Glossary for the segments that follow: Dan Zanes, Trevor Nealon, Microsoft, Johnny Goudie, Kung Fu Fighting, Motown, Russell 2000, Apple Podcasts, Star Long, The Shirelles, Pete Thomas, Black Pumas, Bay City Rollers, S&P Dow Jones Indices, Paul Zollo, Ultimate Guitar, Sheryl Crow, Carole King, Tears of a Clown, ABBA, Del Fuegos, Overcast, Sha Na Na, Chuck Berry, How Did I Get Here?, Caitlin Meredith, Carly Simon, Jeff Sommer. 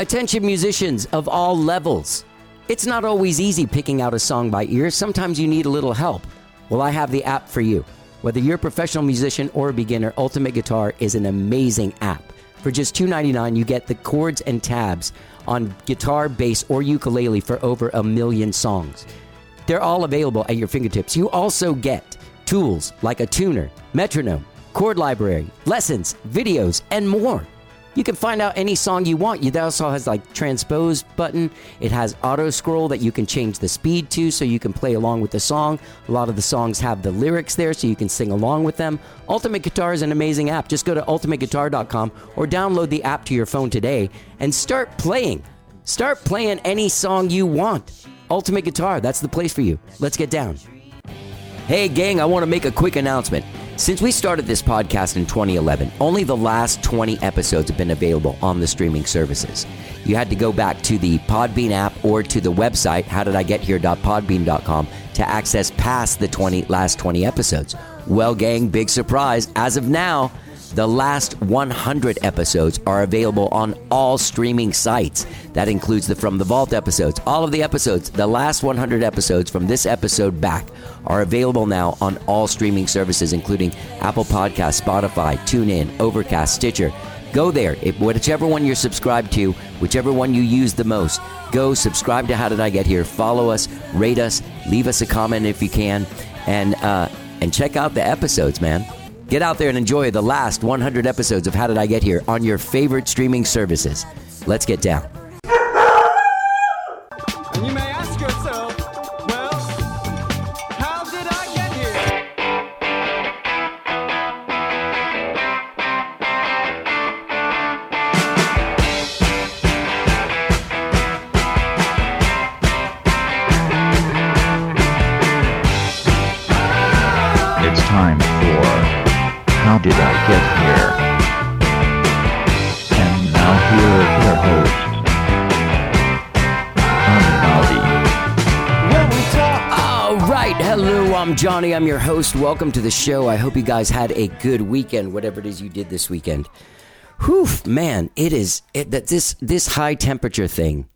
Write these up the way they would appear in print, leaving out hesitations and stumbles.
Attention musicians of all levels. It's not always easy picking out a song by ear. Sometimes you need a little help. Well, I have the app for you. Whether you're a professional musician or a beginner, Ultimate Guitar is an amazing app. For just $2.99, you get the chords and tabs on guitar, bass, or ukulele for over 1 million songs. They're all available at your fingertips. You also get tools like a tuner, metronome, chord library, lessons, videos, and more. You can find out any song you want. It also has like transpose button. It has auto scroll that you can change the speed to so you can play along with the song. A lot of the songs have the lyrics there so you can sing along with them. Ultimate Guitar is an amazing app. Just go to ultimateguitar.com or download the app to your phone today and start playing. Start playing any song you want. Ultimate Guitar, that's the place for you. Let's get down. Hey gang, I want to make a quick announcement. Since we started this podcast in 2011, only the last 20 episodes have been available on the streaming services. You had to go back to the Podbean app or to the website, howdidigethere.podbean.com, to access past the last 20 episodes. Well, gang, big surprise. As of now, the last 100 episodes are available on all streaming sites. That includes the From the Vault episodes. All of the episodes, the last 100 episodes from this episode back, are available now on all streaming services, including Apple Podcasts, Spotify, TuneIn, Overcast, Stitcher. Go there. Whichever one you're subscribed to, whichever one you use the most, go subscribe to How Did I Get Here. Follow us, rate us, leave us a comment if you can, and check out the episodes, man. Get out there and enjoy the last 100 episodes of How Did I Get Here on your favorite streaming services. Let's get down. Johnny, I'm your host. Welcome to the show. I hope you guys had a good weekend, whatever it is you did this weekend. Whew, man, this high temperature thing,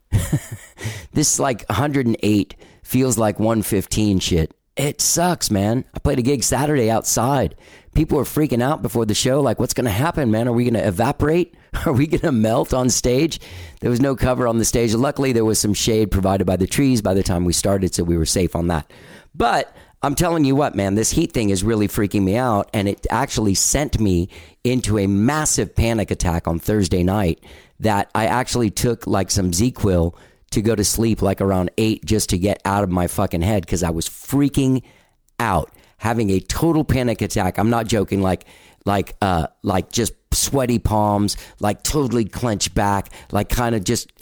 this like 108 feels like 115 shit. It sucks, man. I played a gig Saturday outside. People are freaking out before the show, like, what's going to happen, man? Are we going to evaporate? Are we going to melt on stage? There was no cover on the stage. Luckily, there was some shade provided by the trees by the time we started, so we were safe on that. But I'm telling you what, man, this heat thing is really freaking me out, and it actually sent me into a massive panic attack on Thursday night that I actually took like some Z-Quil to go to sleep like around 8 just to get out of my fucking head because I was freaking out, having a total panic attack. I'm not joking, like just sweaty palms, like totally clenched back, like kind of just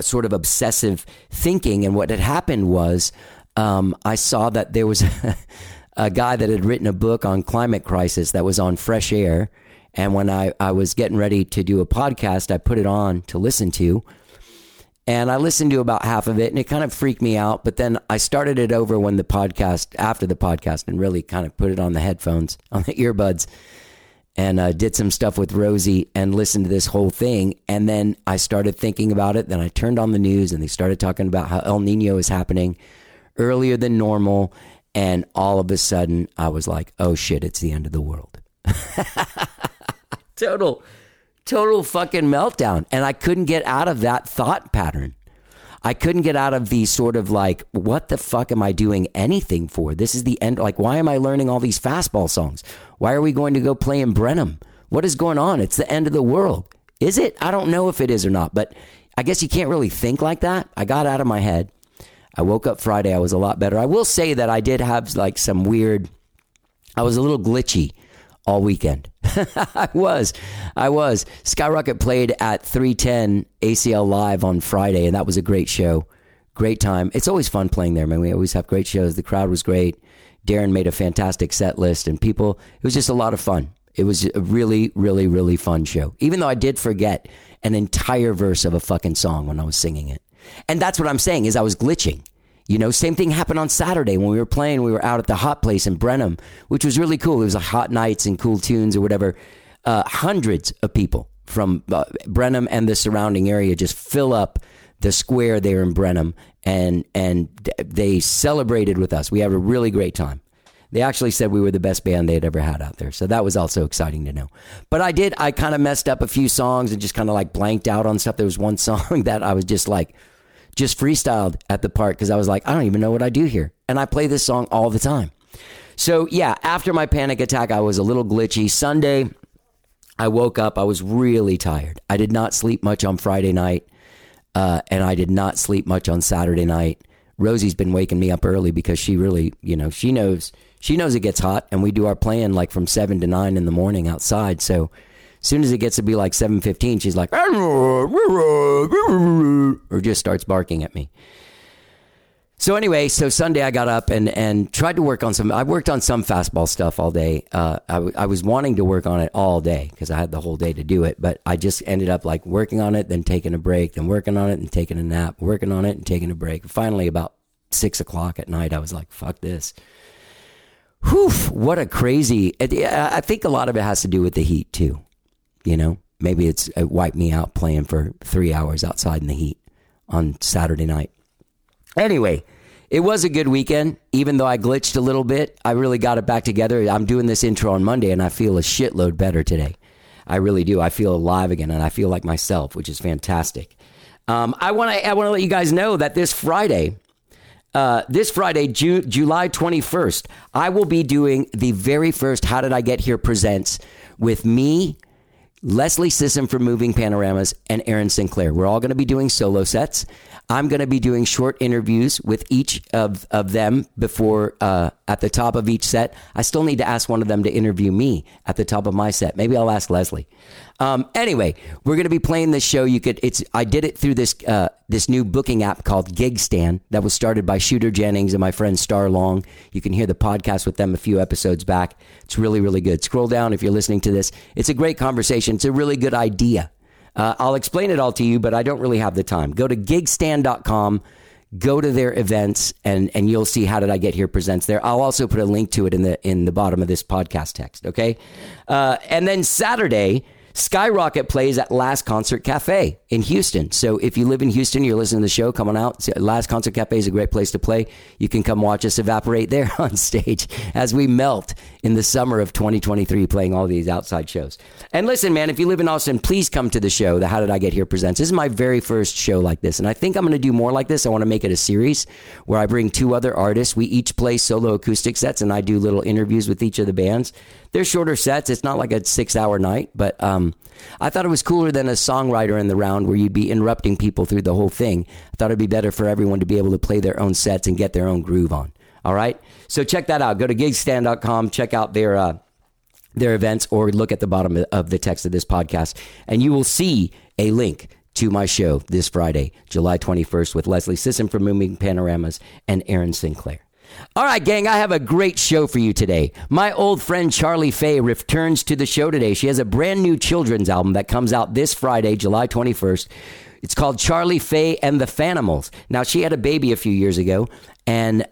sort of obsessive thinking. And what had happened was, I saw that there was a guy that had written a book on climate crisis that was on Fresh Air. And when I was getting ready to do a podcast, I put it on to listen to. And I listened to about half of it and it kind of freaked me out. But then I started it over after the podcast, and really kind of put it on the headphones, on the earbuds, and did some stuff with Rosie and listened to this whole thing. And then I started thinking about it. Then I turned on the news and they started talking about how El Nino is happening earlier than normal, and all of a sudden I was like, oh shit, it's the end of the world. total fucking meltdown. And I couldn't get out of that thought pattern. I couldn't get out of the sort of like, what the fuck am I doing anything for? This is the end. Like, why am I learning all these fastball songs? Why are we going to go play in Brenham? What is going on? It's the end of the world. Is it? I don't know if it is or not, but I guess you can't really think like that. I got out of my head. I woke up Friday. I was a lot better. I will say that I did have like some weird, I was a little glitchy all weekend. I was. Skyrocket played at 310 ACL Live on Friday, and that was a great show. Great time. It's always fun playing there, man. We always have great shows. The crowd was great. Darren made a fantastic set list, and it was just a lot of fun. It was a really, really, really fun show. Even though I did forget an entire verse of a fucking song when I was singing it. And that's what I'm saying is I was glitching. You know, same thing happened on Saturday when we were playing. We were out at the Hot Place in Brenham, which was really cool. It was like hot nights and cool tunes or whatever. Hundreds of people. from Brenham and the surrounding area just fill up the square there in Brenham, and they celebrated with us. We had a really great time. They actually said we were the best band they had ever had out there. So that was also exciting to know. But I kind of messed up a few songs and just kind of like blanked out on stuff. There was one song that I was just like, just freestyled at the part because I was like, I don't even know what I do here. And I play this song all the time. So yeah, after my panic attack, I was a little glitchy. Sunday, I woke up. I was really tired. I did not sleep much on Friday night. And I did not sleep much on Saturday night. Rosie's been waking me up early because she really, you know, she knows it gets hot, and we do our playing like from 7 to 9 in the morning outside. So as soon as it gets to be like 7:15, she's like, or just starts barking at me. So anyway, so Sunday I got up and tried to work on some. I worked on some fastball stuff all day. I was wanting to work on it all day because I had the whole day to do it, but I just ended up like working on it, then taking a break, then working on it and taking a nap, working on it and taking a break. Finally, about 6 o'clock at night, I was like, "Fuck this." Whew! What a crazy. I think a lot of it has to do with the heat too. You know, maybe it wiped me out playing for 3 hours outside in the heat on Saturday night. Anyway, it was a good weekend, even though I glitched a little bit. I really got it back together. I'm doing this intro on Monday, and I feel a shitload better today. I really do. I feel alive again, and I feel like myself, which is fantastic. I want to let you guys know that this Friday, July 21st, I will be doing the very first How Did I Get Here Presents with me, Leslie Sisson from Moving Panoramas, and Aaron Sinclair. We're all going to be doing solo sets. I'm going to be doing short interviews with each of them before at the top of each set. I still need to ask one of them to interview me at the top of my set. Maybe I'll ask Leslie. Anyway, we're going to be playing this show. I did it through this new booking app called Gigstan that was started by Shooter Jennings and my friend Star Long. You can hear the podcast with them a few episodes back. It's really, really good. Scroll down if you're listening to this. It's a great conversation. It's a really good idea. I'll explain it all to you, but I don't really have the time. Go to gigstand.com, go to their events, and you'll see How Did I Get Here Presents there. I'll also put a link to it in the bottom of this podcast text, okay? And then Saturday, Skyrocket plays at Last Concert Cafe in Houston. So if you live in Houston, you're listening to the show, come on out. Last Concert Cafe is a great place to play. You can come watch us evaporate there on stage as we melt in the summer of 2023 playing all these outside shows. And listen, man, if you live in Austin, please come to the show, the How Did I Get Here Presents. This is my very first show like this, and I think I'm going to do more like this. I want to make it a series where I bring two other artists. We each play solo acoustic sets, and I do little interviews with each of the bands. They're shorter sets. It's not like a 6-hour night, but I thought it was cooler than a songwriter in the round where you'd be interrupting people through the whole thing. I thought it'd be better for everyone to be able to play their own sets and get their own groove on. All right? So check that out. Go to gigstand.com, check out their events, or look at the bottom of the text of this podcast, and you will see a link to my show this Friday, July 21st, with Leslie Sisson from Moving Panoramas and Aaron Sinclair. All right, gang, I have a great show for you today. My old friend Charlie Faye returns to the show today. She has a brand new children's album that comes out this Friday, July 21st. It's called Charlie Faye and the Fanimals. Now, she had a baby a few years ago and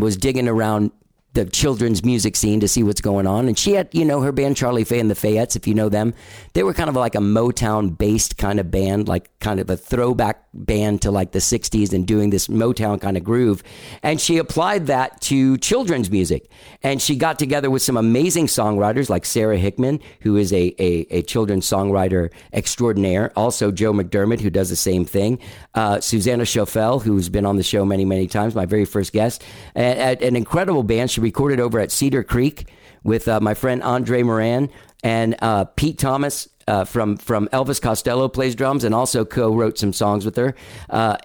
was digging around the children's music scene to see what's going on. And she had, you know, her band Charlie Faye and the Fayettes, if you know them. They were kind of like a Motown-based kind of band, like kind of a throwback band to like the 60s and doing this Motown kind of groove. And she applied that to children's music. And she got together with some amazing songwriters like Sarah Hickman, who is a children's songwriter extraordinaire. Also Joe McDermott, who does the same thing. Suzanna Choffel, who's been on the show many, many times, my very first guest. At an incredible band. She recorded over at Cedar Creek with my friend Andre Moran, and Pete Thomas from Elvis Costello plays drums and also co-wrote some songs with her.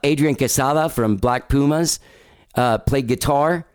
Adrian Quesada from Black Pumas played guitar,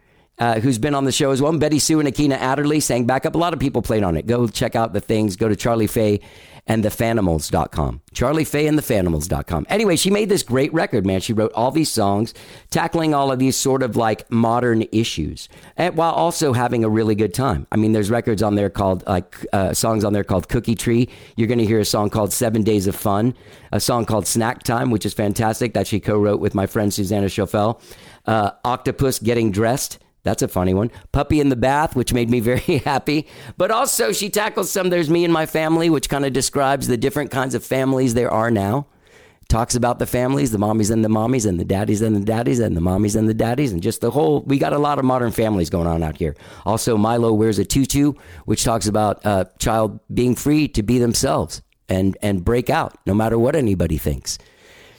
who's been on the show as well. And Betty Sue and Akina Adderley sang backup. A lot of people played on it. Go check out the things. Go to Charlie Faye and the Fanimals.com. Charlie Faye and the Fanimals.com. Anyway, she made this great record, man. She wrote all these songs, tackling all of these sort of like modern issues, and while also having a really good time. I mean, there's records on there called like songs on there called Cookie Tree. You're going to hear a song called 7 Days of Fun, a song called Snack Time, which is fantastic, that she co-wrote with my friend Suzanna Choffel, Octopus Getting Dressed, That's a funny one. Puppy in the Bath, which made me very happy. But also she tackles some There's Me and My Family, which kind of describes the different kinds of families there are now. Talks about the families, the mommies and the mommies and the daddies and the daddies and the mommies and the daddies and just the whole, we got a lot of modern families going on out here. Also, Milo Wears a Tutu, which talks about a child being free to be themselves and break out no matter what anybody thinks.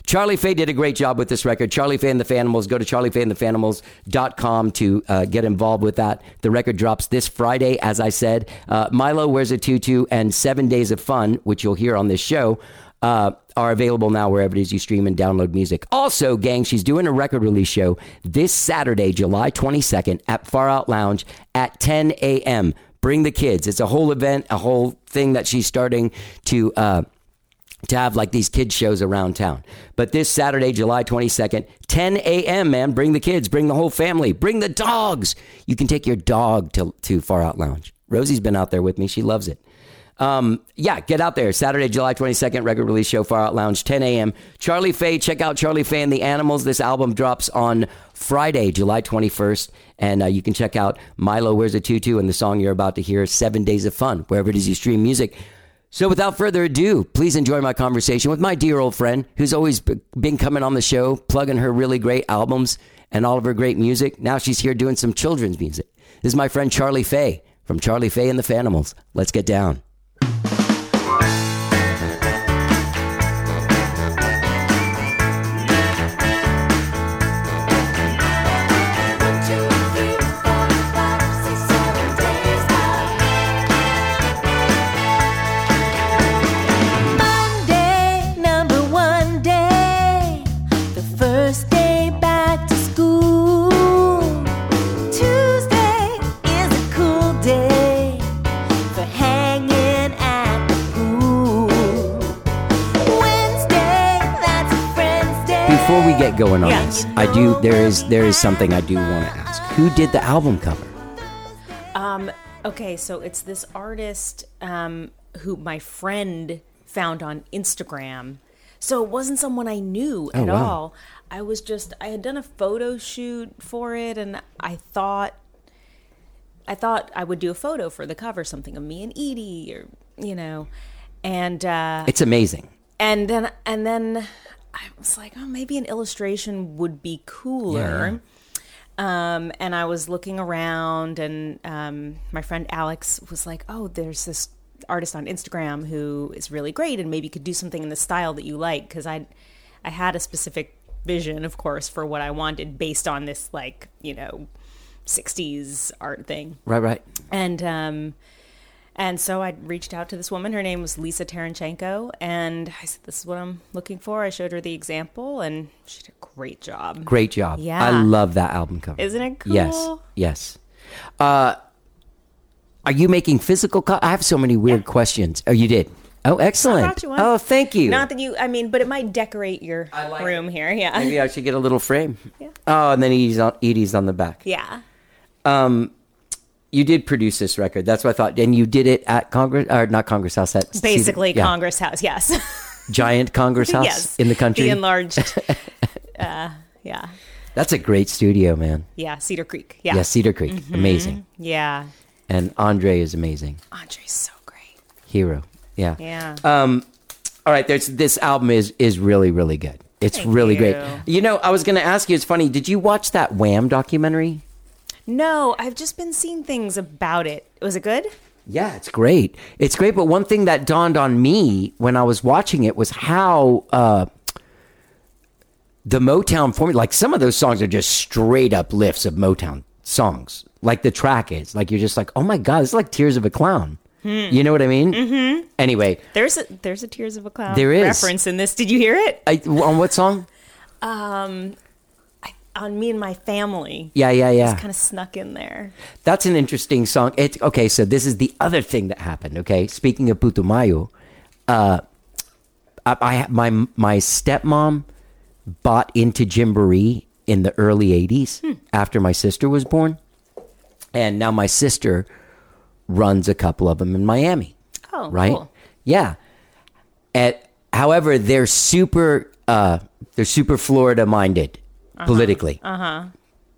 Charlie Faye did a great job with this record. Charlie Faye and the Fanimals. Go to charliefayandthefanimals.com to get involved with that. The record drops this Friday, as I said. Milo Wears a Tutu and 7 Days of Fun, which you'll hear on this show, are available now wherever it is you stream and download music. Also, gang, she's doing a record release show this Saturday, July 22nd at Far Out Lounge at 10 a.m. Bring the kids. It's a whole event, a whole thing that she's starting to have like these kids shows around town. But this Saturday, July 22nd, 10 a.m., man, bring the kids, bring the whole family, bring the dogs. You can take your dog to Far Out Lounge. Rosie's been out there with me. She loves it. Yeah, get out there. Saturday, July 22nd, record release show, Far Out Lounge, 10 a.m. Charlie Faye, check out Charlie Faye and the Animals. This album drops on Friday, July 21st. And you can check out Milo Wears a Tutu and the song you're about to hear, 7 Days of Fun, wherever it is you stream music. So without further ado, please enjoy my conversation with my dear old friend who's always been coming on the show, plugging her really great albums and all of her great music. Now she's here doing some children's music. This is my friend Charlie Faye from Charlie Faye and the Fanimals. Let's get down. Before we get going on this, there is something I do want to ask. Who did the album cover? Okay, so it's this artist who my friend found on Instagram. So it wasn't someone I knew at all. I had done a photo shoot for it, and I thought I would do a photo for the cover, something of me and Edie, or and it's amazing. And then I was like, oh, maybe an illustration would be cooler. Yeah. And I was looking around, and my friend Alex was like, oh, there's this artist on Instagram who is really great, and maybe you could do something in the style that you like, because I had a specific vision, of course, for what I wanted based on this, 60s art thing. Right. And so I reached out to this woman. Her name was Lisa Taranchenko. And I said, this is what I'm looking for. I showed her the example, and she did a great job. Great job. Yeah. I love that album cover. Isn't it cool? Yes. Are you making physical I have so many weird questions. Oh, you did? Oh, excellent. I brought you one. Oh, thank you. Not that but it might decorate your room here. Yeah. Maybe I should get a little frame. Yeah. Oh, and then Edie's on the back. Yeah. You did produce this record. That's what I thought. And you did it at Congress, or not Congress House. Congress House, yes. Giant Congress House in the country. The enlarged, yeah. That's a great studio, man. Yeah, Cedar Creek. Yeah, Cedar Creek. Mm-hmm. Amazing. Yeah. And Andre is amazing. Andre's so great. Hero. Yeah. Yeah. All right, this album is really, really good. It's great. I was going to ask you, it's funny, did you watch that Wham! Documentary? No, I've just been seeing things about it. Was it good? Yeah, it's great. It's great, but one thing that dawned on me when I was watching it was how the Motown formula, like some of those songs are just straight up lifts of Motown songs. Like the track is, like you're just like, oh my God, it's like Tears of a Clown. You know what I mean? Mm-hmm. Anyway. There's a Tears of a Clown reference in this. Did you hear it? On what song? On Me and My Family. Yeah. It's kind of snuck in there. That's an interesting song. Okay, so this is the other thing that happened, okay? Speaking of Putumayo, my stepmom bought into Gymboree in the early 80s after my sister was born. And now my sister runs a couple of them in Miami. Oh, right? Cool. Yeah. However, they're super Florida-minded. Politically.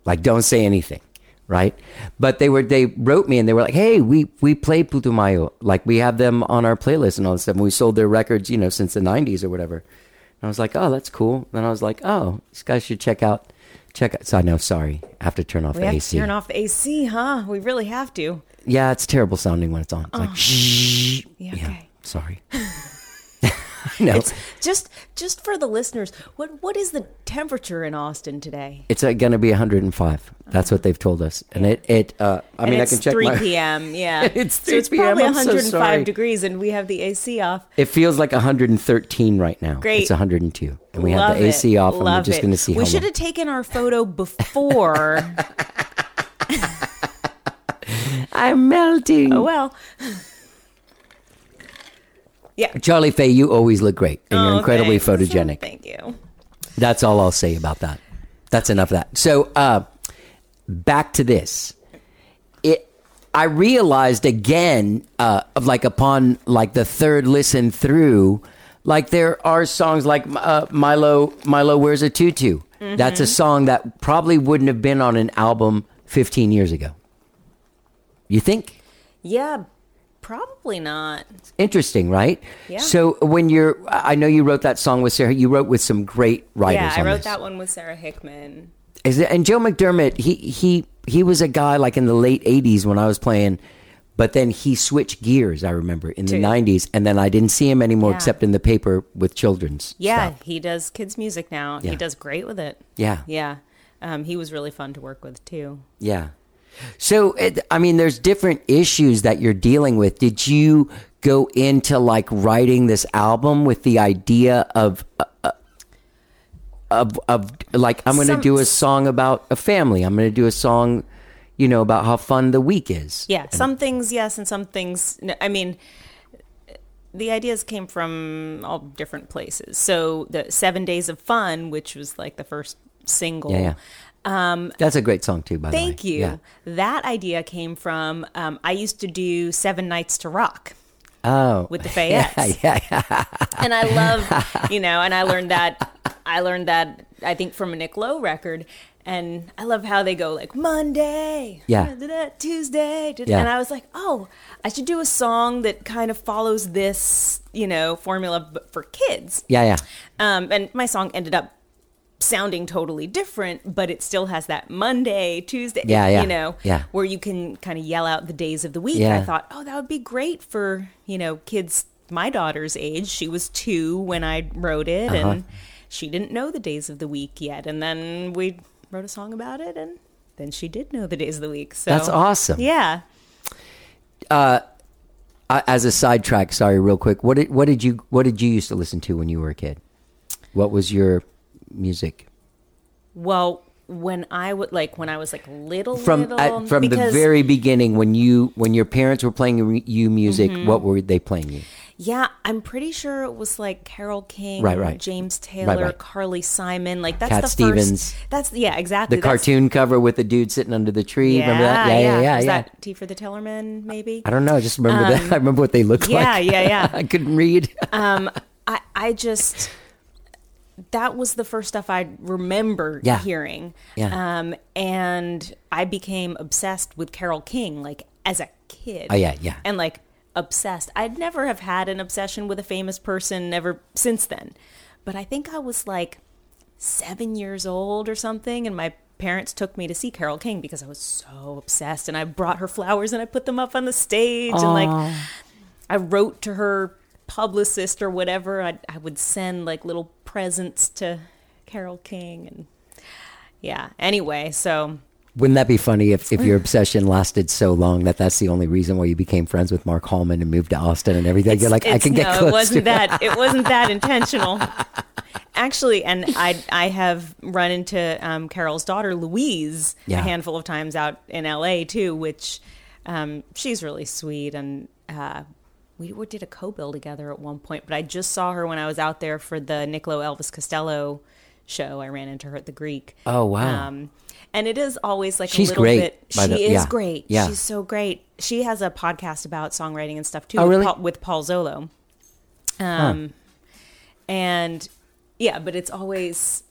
Like, don't say anything, right? But they wrote me and they were like, hey, we play Putumayo. Like, we have them on our playlist and all this stuff. And we sold their records, you know, since the 90s or whatever. And I was like, oh, that's cool. Then I was like, oh, these guys should check out. So I know, sorry. I have to turn off the AC. Turn off the AC, huh? We really have to. Yeah, it's terrible sounding when it's on. It's like, shh. Yeah, okay. Yeah, sorry. No. It's just for the listeners, what is the temperature in Austin today? It's going to be 105. That's what they've told us. And I can check 3 p.m. Yeah. It's 3 p.m. It's probably 105 degrees and we have the AC off. It feels like 113 right now. Great. It's 102. And we have the AC off and we're just going to see how long. We should have taken our photo before. I'm melting. Oh, well. Yeah, Charlie Faye, you always look great, and you're incredibly photogenic. Thank you. That's all I'll say about that. That's enough of that. So back to this. I realized again, upon the third listen through, like there are songs like Milo Wears a Tutu. Mm-hmm. That's a song that probably wouldn't have been on an album 15 years ago. You think? Yeah. Probably not. Interesting, right? Yeah. So when I know you wrote that song with Sarah. You wrote with some great writers. Yeah, I wrote that one with Sarah Hickman. And Joe McDermott, he was a guy like in the late 80s when I was playing, but then he switched gears, I remember, in the 90s. And then I didn't see him anymore except in the paper with children's stuff. He does kids' music now. Yeah. He does great with it. Yeah. Yeah. He was really fun to work with, too. Yeah. So, there's different issues that you're dealing with. Did you go into like writing this album with the idea of like, I'm going to do a song about a family. I'm going to do a song, you know, about how fun the week is. Yeah. Some things, yes. And some things, no. I mean, the ideas came from all different places. So the 7 Days of Fun, which was like the first single. Yeah. That's a great song too, by the way. Thank you. Yeah. That idea came from, I used to do 7 Nights to Rock. Oh. With the Fayettes. Yeah. And I love, and I learned that, I think from a Nick Lowe record. And I love how they go like Monday, Tuesday. Yeah. And I was like, oh, I should do a song that kind of follows this, formula for kids. Yeah. And my song ended up sounding totally different, but it still has that Monday, Tuesday, where you can kind of yell out the days of the week. Yeah. I thought, oh, that would be great for, kids my daughter's age. She was 2 when I wrote it, and she didn't know the days of the week yet. And then we wrote a song about it, and then she did know the days of the week. So that's awesome. Yeah. As a sidetrack, sorry, real quick. What did you used to listen to when you were a kid? What was your music? Well, when I was little, the very beginning, when your parents were playing you music, what were they playing you? Yeah, I'm pretty sure it was like Carole King, right. James Taylor, right. Carly Simon, like that's Cat the Stevens. First. That's exactly. The cartoon cover with the dude sitting under the tree. Yeah, remember that? Yeah. That T for the Tellerman, maybe? I don't know. I just remember that. I remember what they looked like. Yeah. I couldn't read. That was the first stuff I remember hearing. Yeah. And I became obsessed with Carole King, like, as a kid. Oh, yeah. And, like, obsessed. I'd never have had an obsession with a famous person ever since then. But I think I was, like, 7 years old or something, and my parents took me to see Carole King because I was so obsessed. And I brought her flowers, and I put them up on the stage. Aww. And, like, I wrote to her publicist or whatever. I would send, like, little presents to Carole King, and anyway, so wouldn't that be funny if your obsession lasted so long that's the only reason why you became friends with Mark Hallman and moved to Austin and everything? You're like, I can get close. It wasn't that intentional, actually. And I have run into Carole's daughter Louise a handful of times out in LA too, which she's really sweet, and we did a co-bill together at one point, but I just saw her when I was out there for the Nick Lowe Elvis Costello show. I ran into her at the Greek. Oh, wow. And it is always like she's a little great, bit. She is great. Yeah. She's so great. She has a podcast about songwriting and stuff, too, really? With Paul Zolo. And, but it's always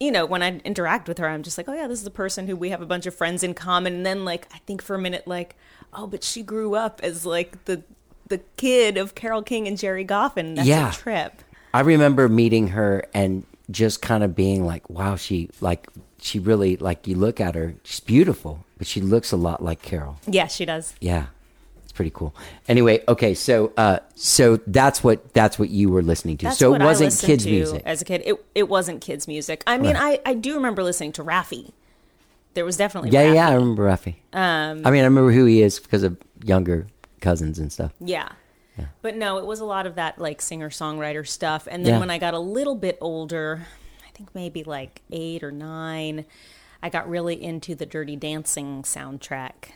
you know, when I interact with her, I'm just like, oh, yeah, this is a person who we have a bunch of friends in common. And then, like, I think for a minute, like, oh, but she grew up as, like, the kid of Carole King and Jerry Goffin. That's a trip. I remember meeting her and just kind of being like, wow, she really, like, you look at her, she's beautiful, but she looks a lot like Carole. Yeah, she does. Yeah. It's pretty cool. Anyway, okay, so that's what you were listening to. That's so it wasn't kids music. As a kid, it wasn't kids music. I mean, right. I do remember listening to Raffi. There was definitely Raffi. Yeah, I remember Raffi. I mean, I remember who he is because of younger cousins and stuff. Yeah. But no, it was a lot of that, like, singer-songwriter stuff. And then when I got a little bit older, I think maybe like 8 or 9, I got really into the Dirty Dancing soundtrack.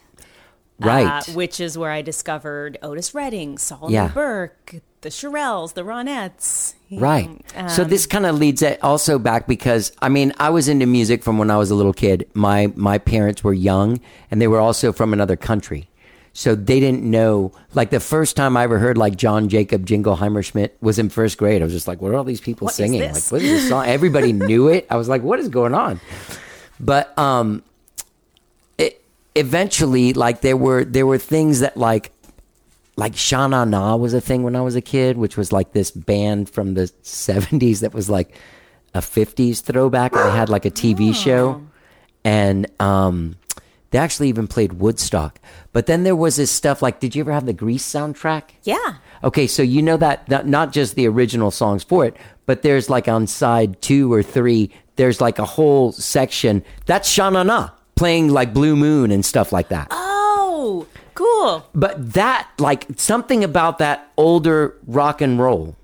Right. Which is where I discovered Otis Redding, Solomon Burke, the Shirelles, the Ronettes. Right. So this kind of leads it also back because, I mean, I was into music from when I was a little kid. My parents were young, and they were also from another country. So they didn't know, like, the first time I ever heard, like, John Jacob Jingle Heimerschmidt was in first grade. I was just like, what are all these people singing? Like, what is this song? Everybody knew it. I was like, what is going on? But, eventually, like, there were things that like Sha Na Na was a thing when I was a kid, which was like this band from the 70s that was like a 50s throwback. They had like a TV show, and they actually even played Woodstock. But then there was this stuff like, did you ever have the Grease soundtrack? Yeah. Okay, so you know that not just the original songs for it, but there's like on side 2 or 3, there's like a whole section that's Sha Na Na playing like Blue Moon and stuff like that. Oh, cool. But that, like, something about that older rock and roll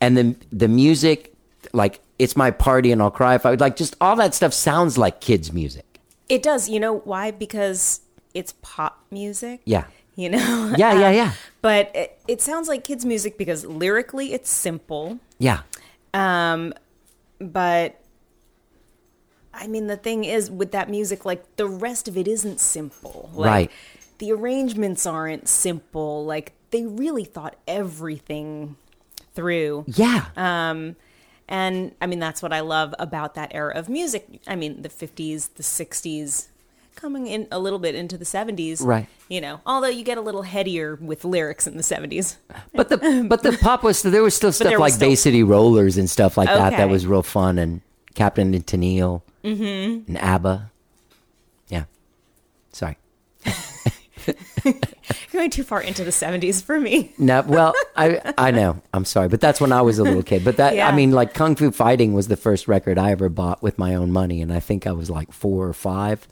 and the music, like, It's My Party and I'll Cry If I Would, like, just all that stuff sounds like kids' music. It does. You know why? Because it's pop music. Yeah. You know? Yeah. But it sounds like kids' music because lyrically it's simple. Yeah. But I mean, the thing is, with that music, like, the rest of it isn't simple. Like, right. The arrangements aren't simple. Like, they really thought everything through. Yeah. And, I mean, that's what I love about that era of music. I mean, the 50s, the 60s, coming in a little bit into the 70s. Right. You know, although you get a little headier with lyrics in the 70s. But the pop was, there was still stuff like Bay City Rollers and stuff like that was real fun, and Captain and Tennille. Mm-hmm. And ABBA. Yeah. Sorry. Going too far into the 70s for me. No, well, I know. I'm sorry. But that's when I was a little kid. But that, yeah. I mean, like, Kung Fu Fighting was the first record I ever bought with my own money. And I think I was like 4 or 5.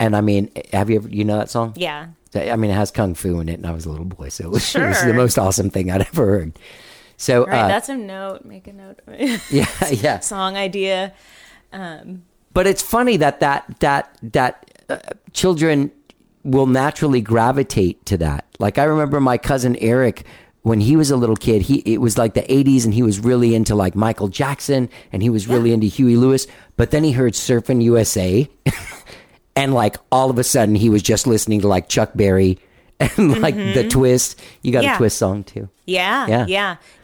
And I mean, have you ever, you know that song? Yeah. I mean, it has Kung Fu in it, and I was a little boy. So it was, it was the most awesome thing I'd ever heard. So, right, that's a note. Make a note. Yeah. Song idea. But it's funny that children will naturally gravitate to that. Like, I remember my cousin Eric, when he was a little kid, it was like the 80s, and he was really into like Michael Jackson, and he was really into Huey Lewis, but then he heard Surfin' USA and like all of a sudden he was just listening to like Chuck Berry and like the Twist. You got a Twist song too. Yeah.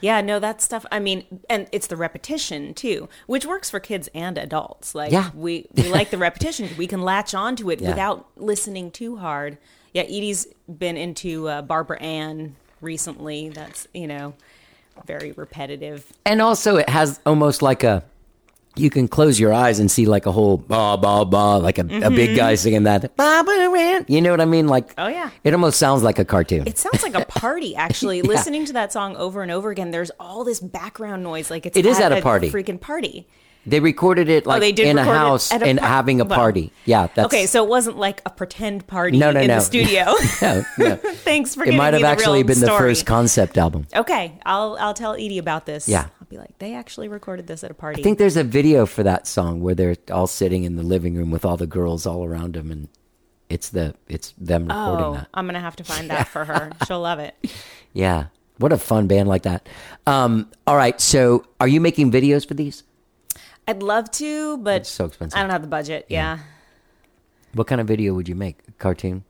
No, that stuff. I mean, and it's the repetition too, which works for kids and adults. Like, we like the repetition. We can latch onto it without listening too hard. Yeah, Edie's been into Barbara Ann recently. That's, you know, very repetitive. And also, it has almost like a, you can close your eyes and see like a whole bah, bah, bah, like a big guy singing that. Bah, bah, bah. You know what I mean? Like, oh yeah, it almost sounds like a cartoon. It sounds like a party, actually. Yeah. Listening to that song over and over again, there's all this background noise. Like, it is at a party. Freaking party. They recorded it like in a house and having a party. Yeah. That's... Okay, so it wasn't like a pretend party in the studio. No. Thanks for giving me the real story. It might have actually been the first concept album. Okay, I'll tell Edie about this. Yeah. I'll be like, they actually recorded this at a party. I think there's a video for that song where they're all sitting in the living room with all the girls all around them, and it's them recording that. I'm going to have to find that for her. She'll love it. Yeah. What a fun band like that. All right, so are you making videos for these? I'd love to, but it's so expensive. I don't have the budget. Yeah. What kind of video would you make? Cartoon?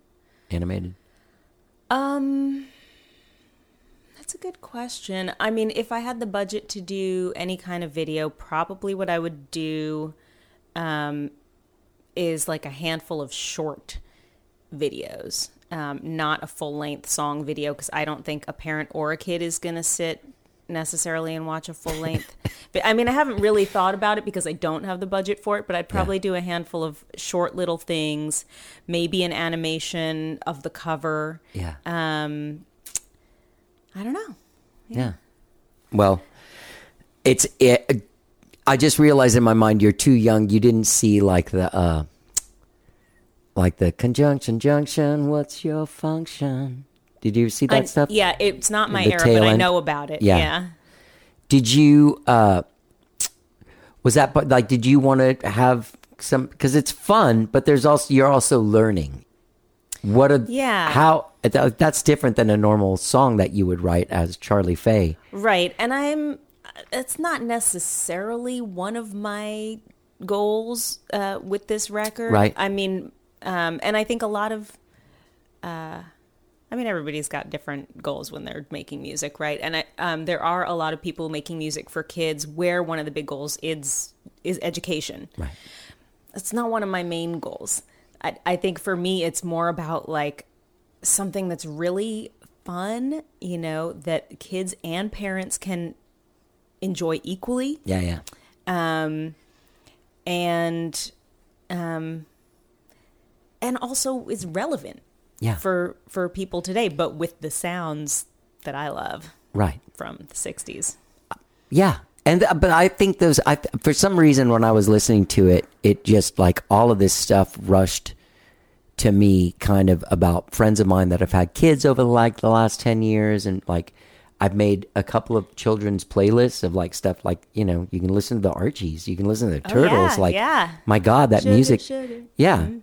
Animated? That's a good question. I mean, if I had the budget to do any kind of video, probably what I would do is like a handful of short videos, not a full-length song video, because I don't think a parent or a kid is going to sit necessarily and watch a full-length. But I mean, I haven't really thought about it because I don't have the budget for it, but I'd probably do a handful of short little things, maybe an animation of the cover. Yeah. I don't know. Yeah. Well, I just realized in my mind, you're too young. You didn't see like the conjunction, what's your function? Did you see that stuff? Yeah, it's not my era, but I know about it. Yeah. Did you, was that, like, did you want to have some, because it's fun, but there's also, you're also learning. How, that's different than a normal song that you would write as Charlie Faye. Right. And it's not necessarily one of my goals with this record. Right. I mean, and I think a lot of, everybody's got different goals when they're making music, right? And there are a lot of people making music for kids where one of the big goals is education. Right. That's not one of my main goals. I think for me, it's more about like something that's really fun, you know, that kids and parents can enjoy equally. Yeah. And also is relevant. Yeah. For people today, but with the sounds that I love, right, from the '60s. Yeah, but I think those. For some reason, when I was listening to it, it just like all of this stuff rushed to me, kind of about friends of mine that have had kids over the last 10 years, and like I've made a couple of children's playlists of like stuff like, you know, you can listen to the Archies, you can listen to the Turtles. My God, that music. Yeah. Mm-hmm.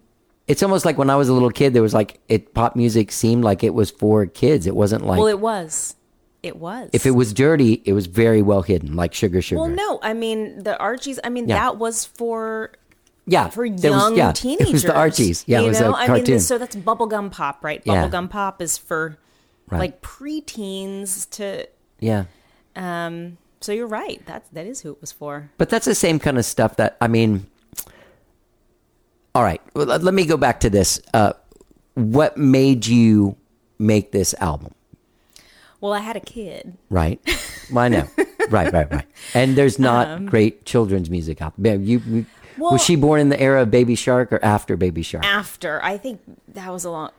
It's almost like when I was a little kid, there was like, pop music seemed like it was for kids. It wasn't like... Well, it was. It was. If it was dirty, it was very well hidden, like Sugar. Well, no. I mean, the Archies, that was for young teenagers. It was the Archies. Yeah, it was a cartoon. So that's bubblegum pop, right? Bubblegum pop is for like preteens to... Yeah. So you're right. That is who it was for. But that's the same kind of stuff that, all right, well, let me go back to this. What made you make this album? Well, I had a kid. Right. Well, I know. Right. And there's not great children's music out there. Was she born in the era of Baby Shark or after Baby Shark? After. I think that was I